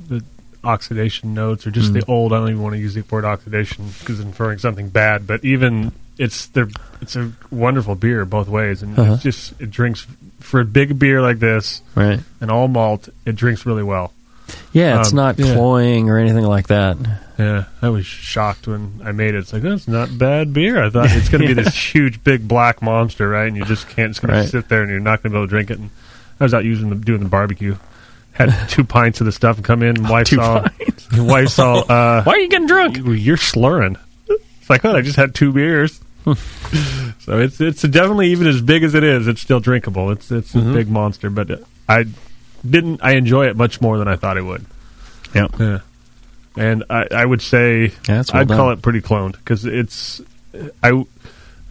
the oxidation notes or just mm. the old. I don't even want to use the word oxidation because it's inferring something bad. But even it's they're, it's a wonderful beer both ways, and uh-huh. it's just it drinks for a big beer like this, right? And all malt, it drinks really well. Yeah, it's um, not cloying yeah. or anything like that. Yeah, I was shocked when I made it. It's like, that's not bad beer. I thought it's going to yeah. be this huge, big black monster, right? And you just can't just right. sit there and you're not going to be able to drink it. And I was out using the, doing the barbecue. Had two pints of the stuff and come in. And wife two saw, pints? Wife saw, uh, why are you getting drunk? You're slurring. It's like, oh, I just had two beers. So it's it's definitely, even as big as it is, it's still drinkable. It's, it's mm-hmm. a big monster, but I... Didn't I enjoy it much more than I thought I would? Yeah, yeah. And I, I would say yeah, well I'd done. call it pretty cloned because it's. I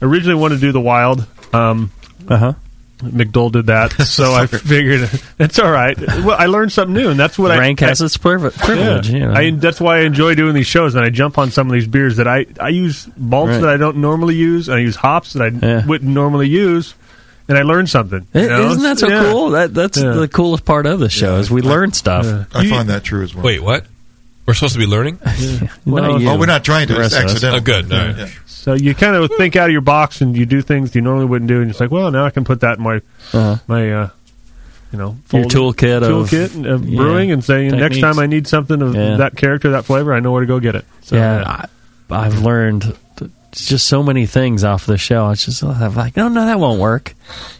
originally wanted to do the wild. Um, uh huh. McDole did that, so I figured it's all right. Well, I learned something new, and that's what rank I rank has I, its privilege. Yeah. You know. I, that's why I enjoy doing these shows, and I jump on some of these beers that I I use malts right. that I don't normally use, and I use hops that I yeah. wouldn't normally use. And I learned something. You know? Isn't that so yeah. cool? That That's yeah. the coolest part of the show yeah. is we learn stuff. Yeah. I you, find that true as well. Wait, what? We're supposed to be learning? Yeah. Well, no, oh, we're not trying to. It's accidental. Oh, good. No. Yeah. Yeah. So you kind of think out of your box and you do things you normally wouldn't do. And it's like, well, now I can put that in my, uh-huh. my uh, you know, your toolkit, toolkit of, of brewing yeah, and say, techniques. Next time I need something of yeah. that character, that flavor, I know where to go get it. So, yeah, yeah. I, I've learned... just so many things off the show. It's just I'm like, no, no, that won't work.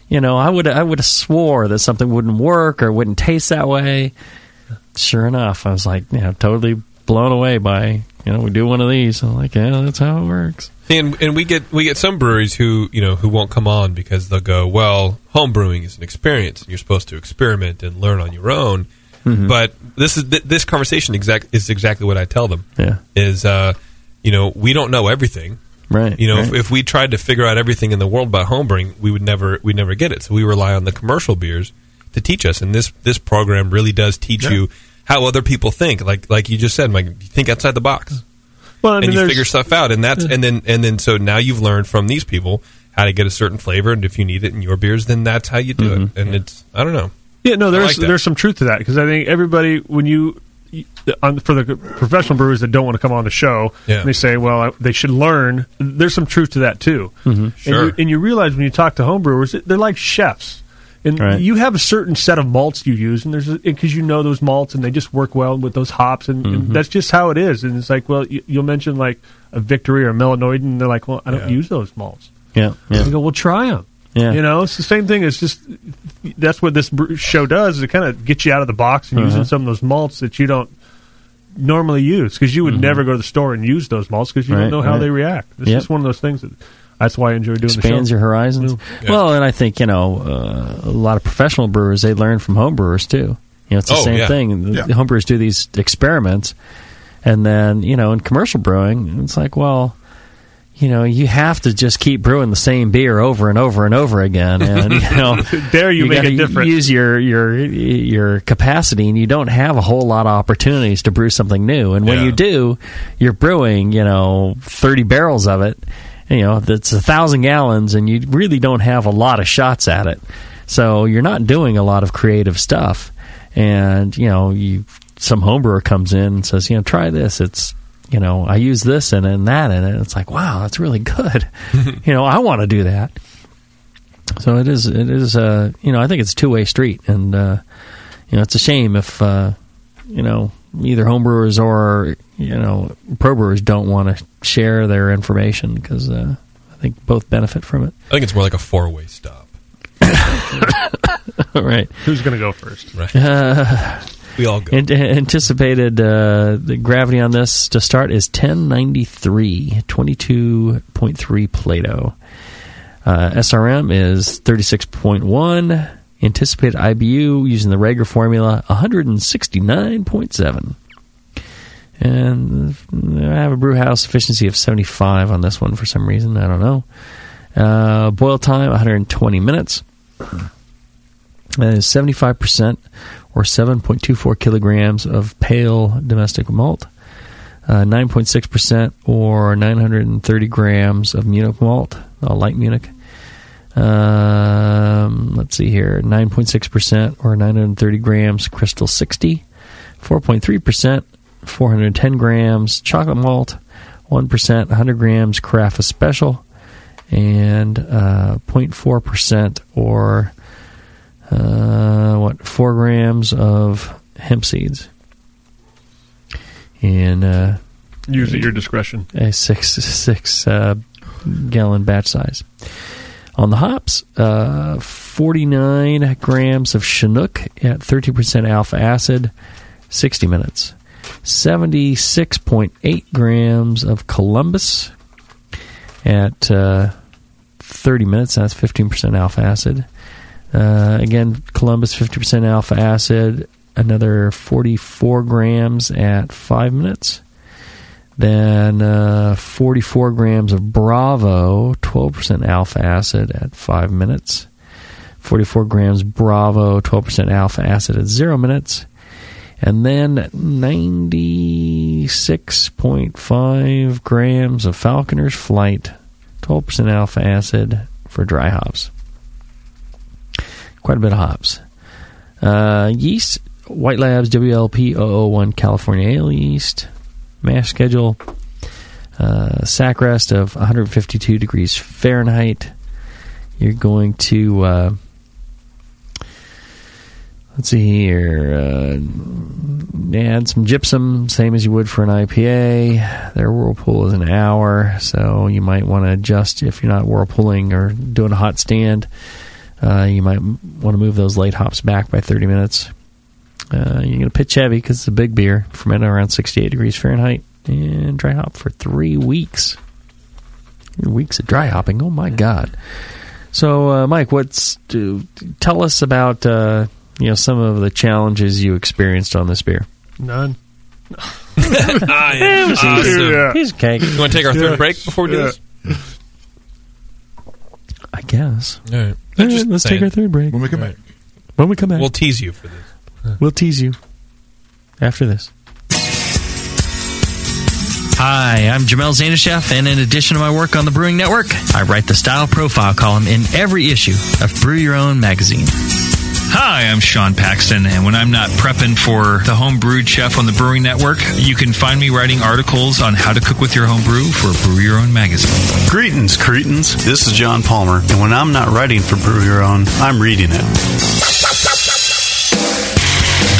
You know, I would I would have swore that something wouldn't work or wouldn't taste that way. Sure enough, I was like, you know, totally blown away by, you know, we do one of these. I'm like, yeah, that's how it works. And and we get we get some breweries who, you know, who won't come on because they'll go, well, home brewing is an experience. You're supposed to experiment and learn on your own. Mm-hmm. But this is this conversation exact is exactly what I tell them. Yeah, is uh, you know, we don't know everything. Right. You know, right. If, if we tried to figure out everything in the world about homebrewing, we would never we'd never get it. So we rely on the commercial beers to teach us. And this this program really does teach yeah. you how other people think. Like like you just said, Mike, you think outside the box. Well, I mean, and you figure stuff out. And that's yeah. and then and then so now you've learned from these people how to get a certain flavor, and if you need it in your beers, then that's how you do mm-hmm. it. And yeah. it's I don't know. Yeah, no, there's like there's some truth to that because I think everybody when you On, for the professional brewers that don't want to come on the show, yeah. they say, well, I, they should learn. There's some truth to that, too. Mm-hmm. Sure. And you, and you realize when you talk to homebrewers, they're like chefs. And right. you have a certain set of malts you use, and there's because you know those malts, and they just work well with those hops, and, mm-hmm. and that's just how it is. And it's like, well, you, you'll mention, like, a Victory or a Melanoidin, and they're like, well, I don't yeah. use those malts. Yeah. yeah. And they go, well, try them. Yeah. You know, it's the same thing. It's just that's what this show does. Is it kind of gets you out of the box and uh-huh. using some of those malts that you don't normally use because you would mm-hmm. never go to the store and use those malts because you right, don't know how right. they react. It's yep. just one of those things that that's why I enjoy doing. Expands the show. Expands your horizons. Yeah. Well, and I think you know uh, a lot of professional brewers they learn from home brewers too. You know, it's the oh, same yeah. thing. Yeah. Home brewers do these experiments, and then you know in commercial brewing it's like well. You know, you have to just keep brewing the same beer over and over and over again, and you know, there you, you make a difference. Use your, your your capacity, and you don't have a whole lot of opportunities to brew something new. And when yeah. you do, you're brewing, you know, thirty barrels of it. You know, that's a thousand gallons, and you really don't have a lot of shots at it. So you're not doing a lot of creative stuff. And you know, you some homebrewer comes in and says, you know, try this. It's You know, I use this and, and that in it. It's like, wow, that's really good. You know, I want to do that. So it is, it is, uh, you know, I think it's a two-way street. And, uh, you know, it's a shame if, uh, you know, either homebrewers or, you know, pro brewers don't want to share their information, because uh, I think both benefit from it. I think it's more like a four-way stop. Right. Who's going to go first? Right. Uh, we all go. An- anticipated uh, the gravity on this to start is ten ninety-three, twenty-two point three Plato. Uh, S R M is thirty-six point one. Anticipated I B U using the Rager formula, one sixty-nine point seven. And I have a brew house efficiency of seventy-five on this one for some reason. I don't know. Uh, boil time, one hundred twenty minutes. That is seventy-five percent or seven point two four kilograms of pale domestic malt. Uh, nine point six percent or nine hundred thirty grams of Munich malt, uh, light Munich. Um, let's see here. nine point six percent or nine hundred thirty grams Crystal sixty. four point three percent. four hundred ten grams chocolate malt, one percent one hundred grams Carafa special, and uh, zero point four percent or uh, what four grams of hemp seeds. And uh, use at your discretion. A six six uh, gallon batch size. On the hops, uh, forty-nine grams of Chinook at thirteen percent alpha acid, sixty minutes. seventy-six point eight grams of Columbus at uh, thirty minutes. That's fifteen percent alpha acid. Uh, again, Columbus, fifty percent alpha acid. Another forty-four grams at five minutes. Then uh, forty-four grams of Bravo, twelve percent alpha acid at five minutes. forty-four grams Bravo, twelve percent alpha acid at zero minutes. And then ninety-six point five grams of Falconer's Flight, twelve percent alpha acid for dry hops. Quite a bit of hops. Uh, yeast, White Labs W L P zero zero one California Ale yeast. Mash schedule, uh, sack rest of one fifty-two degrees Fahrenheit. You're going to... Uh, Let's see here. Uh, add some gypsum, same as you would for an I P A. Their whirlpool is an hour, so you might want to adjust if you're not whirlpooling or doing a hot stand. Uh, you might want to move those late hops back by thirty minutes. Uh, you're going to pitch heavy because it's a big beer. Fermented around sixty-eight degrees Fahrenheit and dry hop for three weeks. Weeks of dry hopping. Oh, my God. So, uh, Mike, what's to, tell us about... Uh, You know, some of the challenges you experienced on this beer. None. I was awesome. Yeah. He's cake. You want to take our third yeah. break before we do yeah. this? I guess. All right. All right, let's saying. take our third break. When we come right. back. When we come back. We'll tease you for this. We'll tease you after this. Hi, I'm Jamil Zainashef, and in addition to my work on the Brewing Network, I write the Style Profile column in every issue of Brew Your Own magazine. Hi, I'm Sean Paxton, and when I'm not prepping for the Homebrewed Chef on the Brewing Network, you can find me writing articles on how to cook with your home brew for Brew Your Own magazine. Greetings, cretins. This is John Palmer, and when I'm not writing for Brew Your Own, I'm reading it.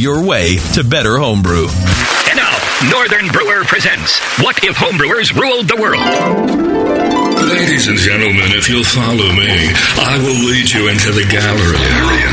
your way to better homebrew. And now, Northern Brewer presents What If Homebrewers Ruled the World? Ladies and gentlemen, if you'll follow me, I will lead you into the gallery area.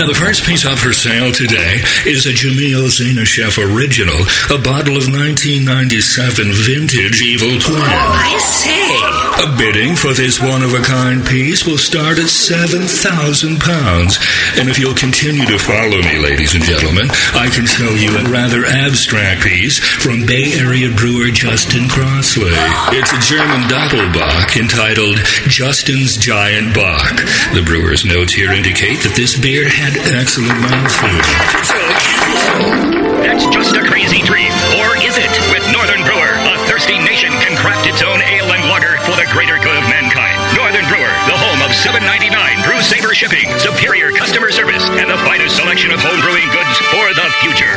Now, the first piece up for sale today is a Jamil Zainashef original, a bottle of nineteen ninety-seven vintage Evil Twin. Oh, I see. A bidding for this one-of-a-kind piece will start at seven thousand pounds. And if you'll continue to follow me, ladies and gentlemen, I can show you a rather abstract piece from Bay Area brewer Justin Crossley. It's a German Doppelbock entitled Justin's Giant Bock. The brewer's notes here indicate that this beer had excellent mouthfeel. That's just a crazy dream. Or is it? With Northern Brewer, a thirsty nation can crack selection of home brewing goods for the future.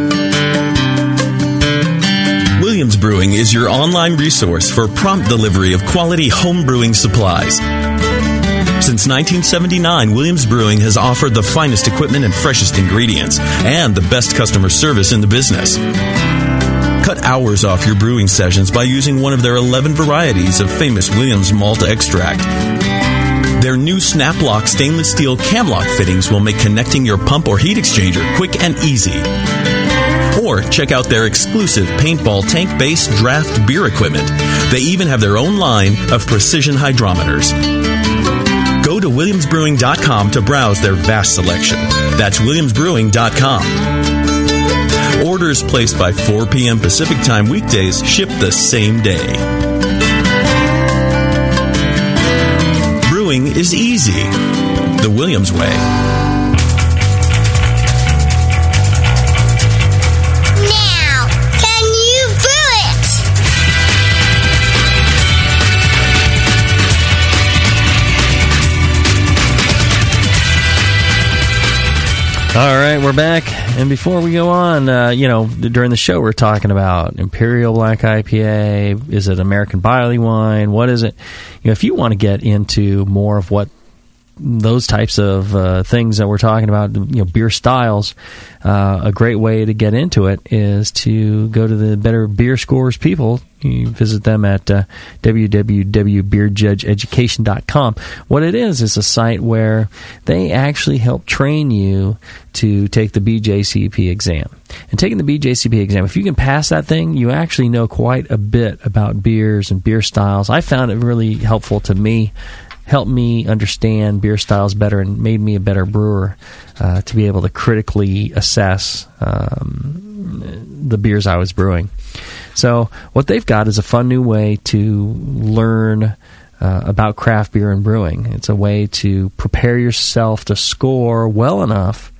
Williams Brewing is your online resource for prompt delivery of quality home brewing supplies. Since nineteen seventy-nine, Williams Brewing has offered the finest equipment and freshest ingredients, and the best customer service in the business. Cut hours off your brewing sessions by using one of their eleven varieties of famous Williams malt extract. Their new Snap-Lock stainless steel cam-lock fittings will make connecting your pump or heat exchanger quick and easy. Or check out their exclusive paintball tank-based draft beer equipment. They even have their own line of precision hydrometers. Go to williams brewing dot com to browse their vast selection. That's williams brewing dot com. Orders placed by four p.m. Pacific Time weekdays ship the same day. Brewing is easy, the Williams way. All right, we're back. And before we go on, uh, you know, during the show we're talking about Imperial Black I P A. Is it American barley wine? What is it? You know, if you want to get into more of what those types of uh, things that we're talking about, you know, beer styles, uh, a great way to get into it is to go to the Better Beer Scores people. You visit them at uh, w w w dot beer judge education dot com. What it is is a site where they actually help train you to take the B J C P exam. And taking the B J C P exam, if you can pass that thing, you actually know quite a bit about beers and beer styles. I found it really helpful to me, helped me understand beer styles better and made me a better brewer uh, to be able to critically assess um, the beers I was brewing. So what they've got is a fun new way to learn uh, about craft beer and brewing. It's a way to prepare yourself to score well enough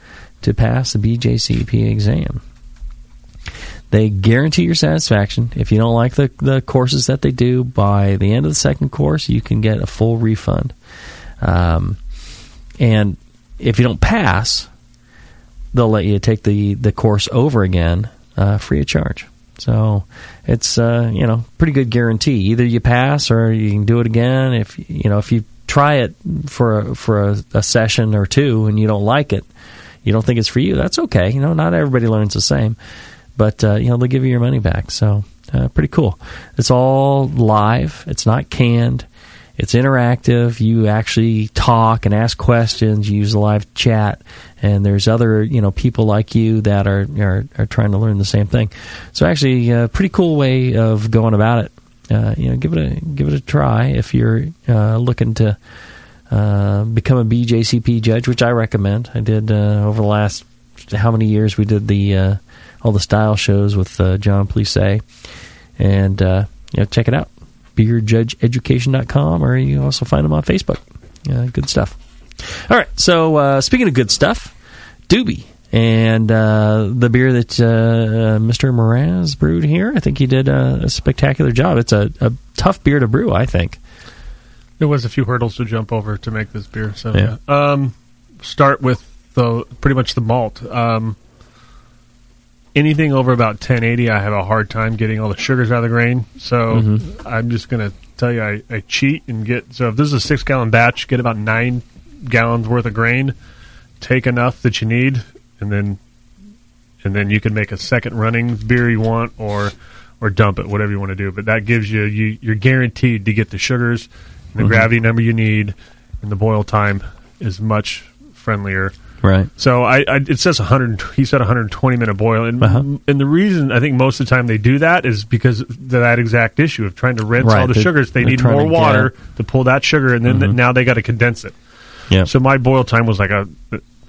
to pass the B J C P exam. They guarantee your satisfaction. If you don't like the, the courses that they do, by the end of the second course, you can get a full refund. Um, and if you don't pass, they'll let you take the, the course over again uh, free of charge. So it's uh, you know, pretty good guarantee. Either you pass or you can do it again. If you know if you try it for a, for a, a session or two and you don't like it, you don't think it's for you. That's okay. You know, not everybody learns the same. But, uh, you know, they'll give you your money back. So, uh, pretty cool. It's all live. It's not canned. It's interactive. You actually talk and ask questions. You use live chat. And there's other, you know, people like you that are are, are trying to learn the same thing. So, actually, a pretty cool way of going about it. Uh, you know, give it a give it a try if you're uh, looking to uh, become a B J C P judge, which I recommend. I did uh, over the last how many years we did the... Uh, all the style shows with uh, John Plisse. And, uh, you know, check it out. beer judge education dot com, or you can also find them on Facebook. Uh, good stuff. All right, so uh, speaking of good stuff, Dubhe. And uh, the beer that uh, uh, Mister Mraz brewed here, I think he did a, a spectacular job. It's a, a tough beer to brew, I think. There was a few hurdles to jump over to make this beer. So yeah. Yeah. Um, start with the pretty much the malt. Um Anything over about ten eighty, I have a hard time getting all the sugars out of the grain. So mm-hmm. I'm just going to tell you, I, I cheat and get... So if this is a six-gallon batch, get about nine gallons worth of grain. take enough that you need, and then and then you can make a second running beer you want, or or dump it, whatever you want to do. But that gives you, you you're guaranteed to get the sugars and the mm-hmm. gravity number you need, and the boil time is much friendlier. Right. So I, I it says one hundred. He said one hundred twenty minute boil, and uh-huh. and the reason I think most of the time they do that is because of that exact issue of trying to rinse right. all the they, sugars. They need more to water get. to pull that sugar, and then mm-hmm. th- now they got to condense it. Yeah. So my boil time was like a,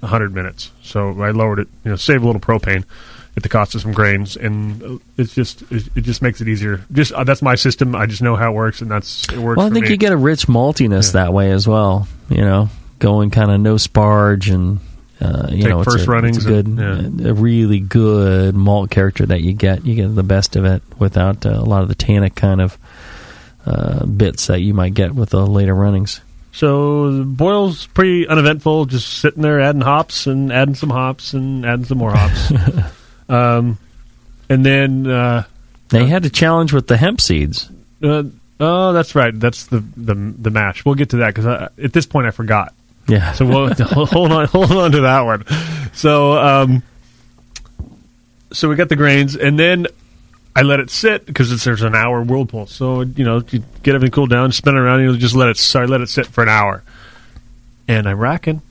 a hundred minutes. So I lowered it. You know, save a little propane at the cost of some grains, and it's just it, it just makes it easier. Just uh, that's my system. I just know how it works, and that's it works. Well, I for think me. you get a rich maltiness yeah. that way as well. You know, going kind of no sparge and. Uh, you Take know, first it's, a, it's a good, and, yeah. a really good malt character that you get. You get the best of it without uh, a lot of the tannic kind of uh, bits that you might get with the later runnings. So the boil's pretty uneventful, just sitting there adding hops and adding some hops and adding some more hops. um, and then... Uh, they uh, had a challenge with the hemp seeds. Uh, oh, that's right. That's the, the, the mash. We'll get to that, because at this point I forgot. Yeah. So we'll, hold on, hold on to that one. So, um, so we got the grains, and then I let it sit because there's an hour whirlpool. So you know, you get everything cooled down, spin it around, and you just let it. Sorry, let it sit for an hour. And I'm racking,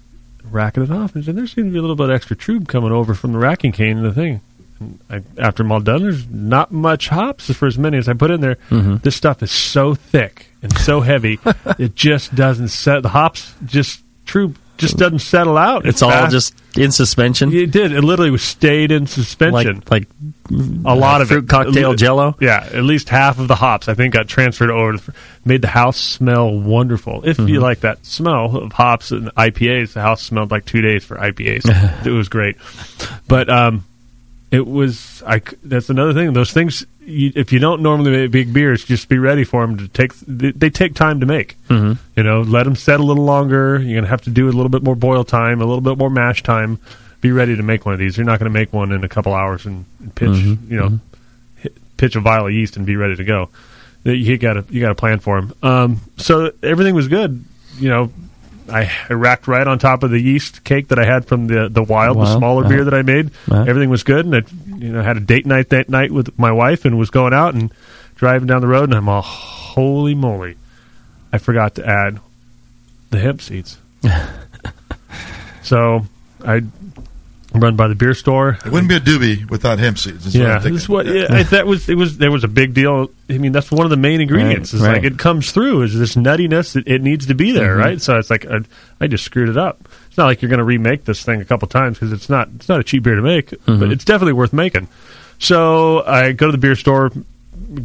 racking it off, and there seems to be a little bit of extra tube coming over from the racking cane to the thing. And I, after I'm all done, there's not much hops for as many as I put in there. Mm-hmm. This stuff is so thick and so heavy, it just doesn't set. The hops just Troop just doesn't settle out. It's, it's all fast. just in suspension. It did. It literally stayed in suspension. Like, like a lot uh, of fruit it. cocktail jello. Yeah, at least half of the hops I think got transferred over. To the, made the house smell wonderful. If mm-hmm. you like that smell of hops and I P As, the house smelled like two days for I P As. It was great, but um, it was. I that's another thing. Those things. You, if you don't normally make big beers, just be ready for them to take. They, they take time to make. Mm-hmm. You know, let them set a little longer. You're gonna have to do a little bit more boil time, a little bit more mash time. Be ready to make one of these. You're not gonna make one in a couple hours and, and pitch. Mm-hmm. You know, mm-hmm. hit, pitch a vial of yeast and be ready to go. You gotta you gotta plan for them. Um, so everything was good. You know, I, I racked right on top of the yeast cake that I had from the the wild, wow. the smaller uh-huh. beer that I made. Uh-huh. Everything was good, and I you know had a date night that night with my wife, and was going out and driving down the road, and I'm all, holy moly, I forgot to add the hemp seeds. So I run by the beer store. It wouldn't be a doobie without hemp seeds. Yeah, what this what, yeah I, that was it was there was a big deal. I mean, that's one of the main ingredients. Right, it's right. like it comes through is this nuttiness. It, it needs to be there, mm-hmm. right? So it's like I, I just screwed it up. It's not like you're going to remake this thing a couple times because it's not it's not a cheap beer to make, mm-hmm. but it's definitely worth making. So I go to the beer store,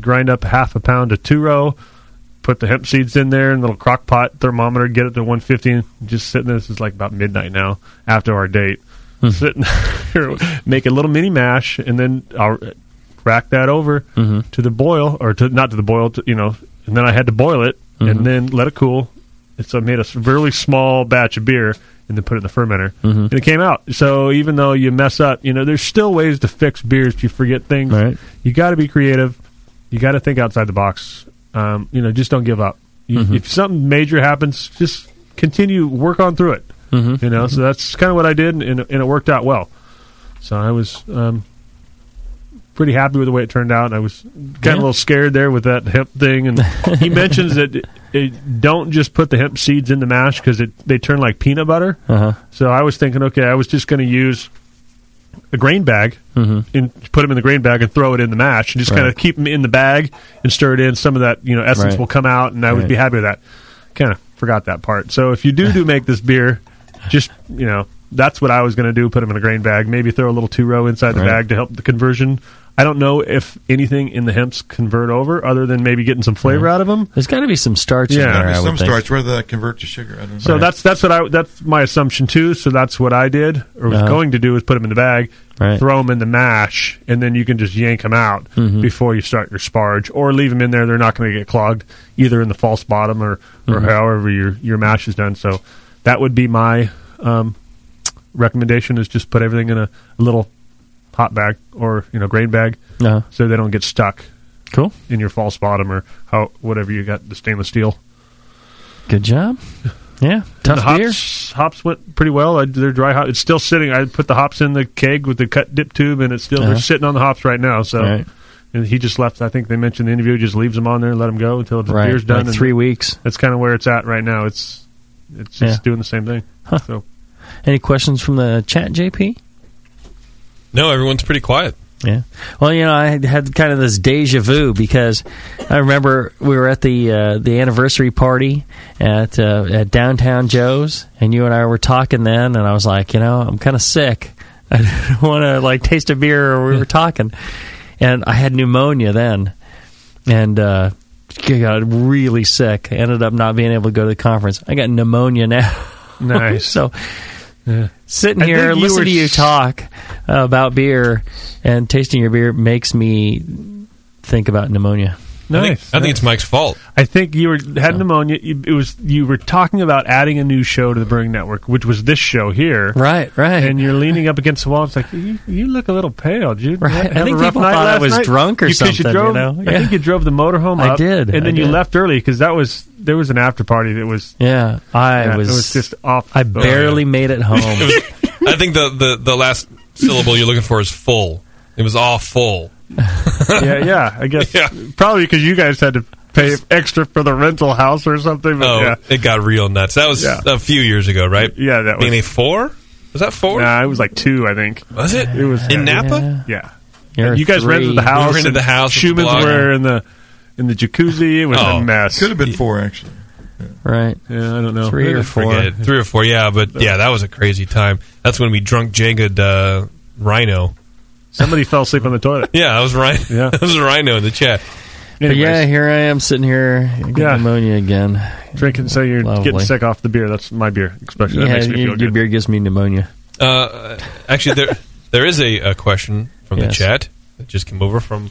grind up half a pound of two-row, put the hemp seeds in there in a little crock pot thermometer, get it to one fifty, just sitting there. This is like about midnight now after our date. Mm-hmm. Sitting here, make a little mini mash, and then I'll rack that over mm-hmm. to the boil, or to not to the boil, to, you know. And then I had to boil it, mm-hmm. and then let it cool. And so I made a really small batch of beer, and then put it in the fermenter, mm-hmm. and it came out. So even though you mess up, you know, there's still ways to fix beers if you forget things. Right. You got to be creative. You got to think outside the box. Um, you know, just don't give up. You, mm-hmm. If something major happens, just continue work on through it. Mm-hmm. You know, mm-hmm. so that's kind of what I did, and, and it worked out well. So I was um, pretty happy with the way it turned out. I was kind yeah. of a little scared there with that hemp thing. And he mentions that it, it, don't just put the hemp seeds in the mash because they turn like peanut butter. Uh-huh. So I was thinking, okay, I was just going to use a grain bag mm-hmm. and put them in the grain bag and throw it in the mash and just right. kind of keep them in the bag and stir it in. Some of that, you know, essence right. will come out, and I right. would be happy with that. Kind of forgot that part. So if you do do make this beer... Just, you know, that's what I was going to do, put them in a grain bag, maybe throw a little two-row inside the right. bag to help the conversion. I don't know if anything in the hemp's convert over other than maybe getting some flavor right. out of them. There's got to be some starch yeah. in there, There's I some starch, whether that convert to sugar. I don't know. So right. that's that's what I that's my assumption, too. So that's what I did, or was uh-huh. going to do, is put them in the bag, right. throw them in the mash, and then you can just yank them out mm-hmm. before you start your sparge, or leave them in there. They're not going to get clogged, either in the false bottom or, mm-hmm. or however your, your mash is done, so... That would be my um, recommendation, is just put everything in a, a little hot bag or, you know, grain bag uh-huh. so they don't get stuck cool. in your false bottom or how whatever you got, the stainless steel. Good job. Yeah, tough hops, beer. Hops went pretty well. I, they're dry hop. It's still sitting. I put the hops in the keg with the cut dip tube, and it's still uh-huh. they're sitting on the hops right now. So, right. And he just left. I think they mentioned in the interview. Just leaves them on there and let them go until the right. beer's done. Like three weeks. That's kind of where it's at right now. It's it's just yeah. doing the same thing. Huh. So, any questions from the chat, J P? No, everyone's pretty quiet. Yeah. Well, you know, I had kind of this deja vu because I remember we were at the uh, the anniversary party at uh, at Downtown Joe's, and you and I were talking then, and I was like, you know, I'm kind of sick. I didn't want to, like, taste a beer, or we were talking. And I had pneumonia then, and uh, got really sick. I ended up not being able to go to the conference. I got pneumonia now. Nice. So... Yeah. Sitting here, listening to you talk uh, about beer and tasting your beer makes me think about pneumonia. Nice. I think, I think nice. It's Mike's fault. I think you were had so. pneumonia. You, it was you were talking about adding a new show to the Brewing Network, which was this show here. Right, right. And you're leaning up against the wall. It's like you, you look a little pale. Did you right. have I think a rough people night thought I was night? drunk or you, something. You drove, you know? yeah. I think you drove the motorhome. Up, I did, and then did. you left early because that was there was an after party that was. Yeah, I yeah, was. It was just off. I barely road. made it home. It was, I think the, the, the last syllable you're looking for is full. It was all full. yeah, yeah, I guess. Yeah. Probably because you guys had to pay extra for the rental house or something. But oh, yeah. It got real nuts. That was yeah. a few years ago, right? Yeah, that was. Maybe four? Was that four? Nah, it was like two, I think. Was it? It was in yeah. Napa? Yeah. yeah. You guys three. rented the house. We rented the house. Schumann's were in the, in the jacuzzi. It was oh. a mess. Could have been four, actually. Yeah. Right. Yeah, I don't know. Three, Three or four. Three or four, yeah. But yeah, that was a crazy time. That's when we drunk jagged uh, Rhino. Somebody fell asleep on the toilet. Yeah, that was Rhino. Yeah. That was Rhino in the chat. Anyways. But yeah, here I am sitting here getting yeah. pneumonia again. Drinking, so you're Lovely. getting sick off the beer. That's my beer, especially. Yeah, that makes me feel good. Your beer gives me pneumonia. Uh, actually, there there is a, a question from yes. the chat that just came over from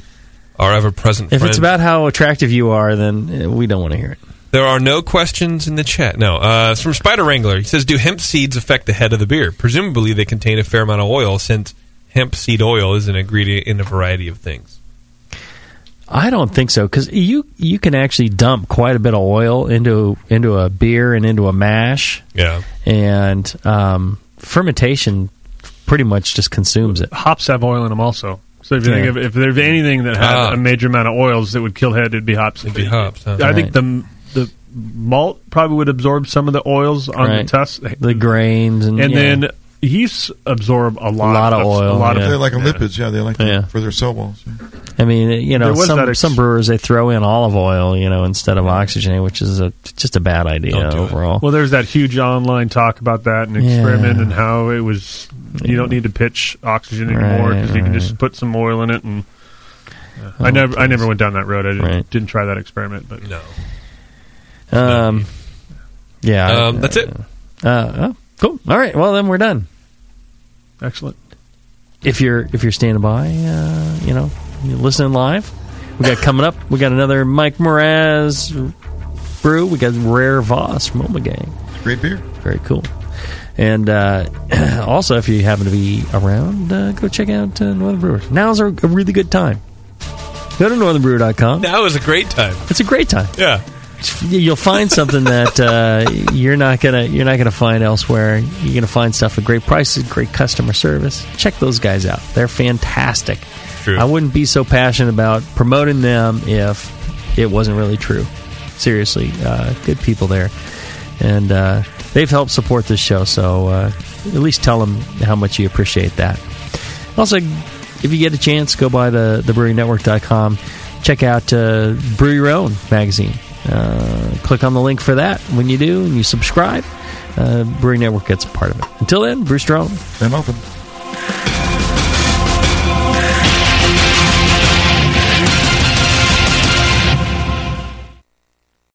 our ever-present if friend. If it's about how attractive you are, then we don't want to hear it. There are no questions in the chat. No. Uh, it's from Spider Wrangler. He says, do hemp seeds affect the head of the beer? Presumably they contain a fair amount of oil, since hemp seed oil is an ingredient in a variety of things. I don't think so, because you, you can actually dump quite a bit of oil into into a beer and into a mash. Yeah. And um, fermentation pretty much just consumes it. Hops have oil in them also. So if you yeah. think of, if there's anything that had ah. a major amount of oils that would kill head, it'd be hops. It'd be hops. Huh? I right. think the the malt probably would absorb some of the oils on right. the tusk, the grains, and, and yeah. then yeasts absorb a lot, a lot of, of oil. A lot yeah. of they're like yeah. lipids. Yeah, they like yeah. for their cell walls. Yeah. I mean, you know, some ex- some brewers they throw in olive oil, you know, instead of oxygen, which is a, just a bad idea do overall. It. Well, there's that huge online talk about that and experiment yeah. and how it was. You don't need to pitch oxygen anymore because right, right. you can just put some oil in it. And uh, oh, I never, please. I never went down that road. I didn't, right. didn't try that experiment, but no. Um, yeah, um, I, that's it. Uh, uh, oh, cool. All right. Well, then we're done. Excellent. If you're if you're standing by, uh, you know, you're listening live. We got coming up. We got another Mike Mraz brew. We got Rare Voss from Omegang. Great beer. Very cool. And uh, also, if you happen to be around, uh, go check out uh, Northern Brewer. Now's a, a really good time. Go to northern brewer dot com. Now is a great time. It's a great time. Yeah, you'll find something that uh, you're not gonna you're not gonna find elsewhere. You're gonna find stuff at great prices, great customer service. Check those guys out. They're fantastic. True. I wouldn't be so passionate about promoting them if it wasn't really true. Seriously, uh, good people there, and. Uh, They've helped support this show, so uh, at least tell them how much you appreciate that. Also, if you get a chance, go by the, the brewing network dot com. Check out uh, Brew Your Own magazine. Uh, click on the link for that. When you do and you subscribe, uh, Brewing Network gets a part of it. Until then, brew strong and open.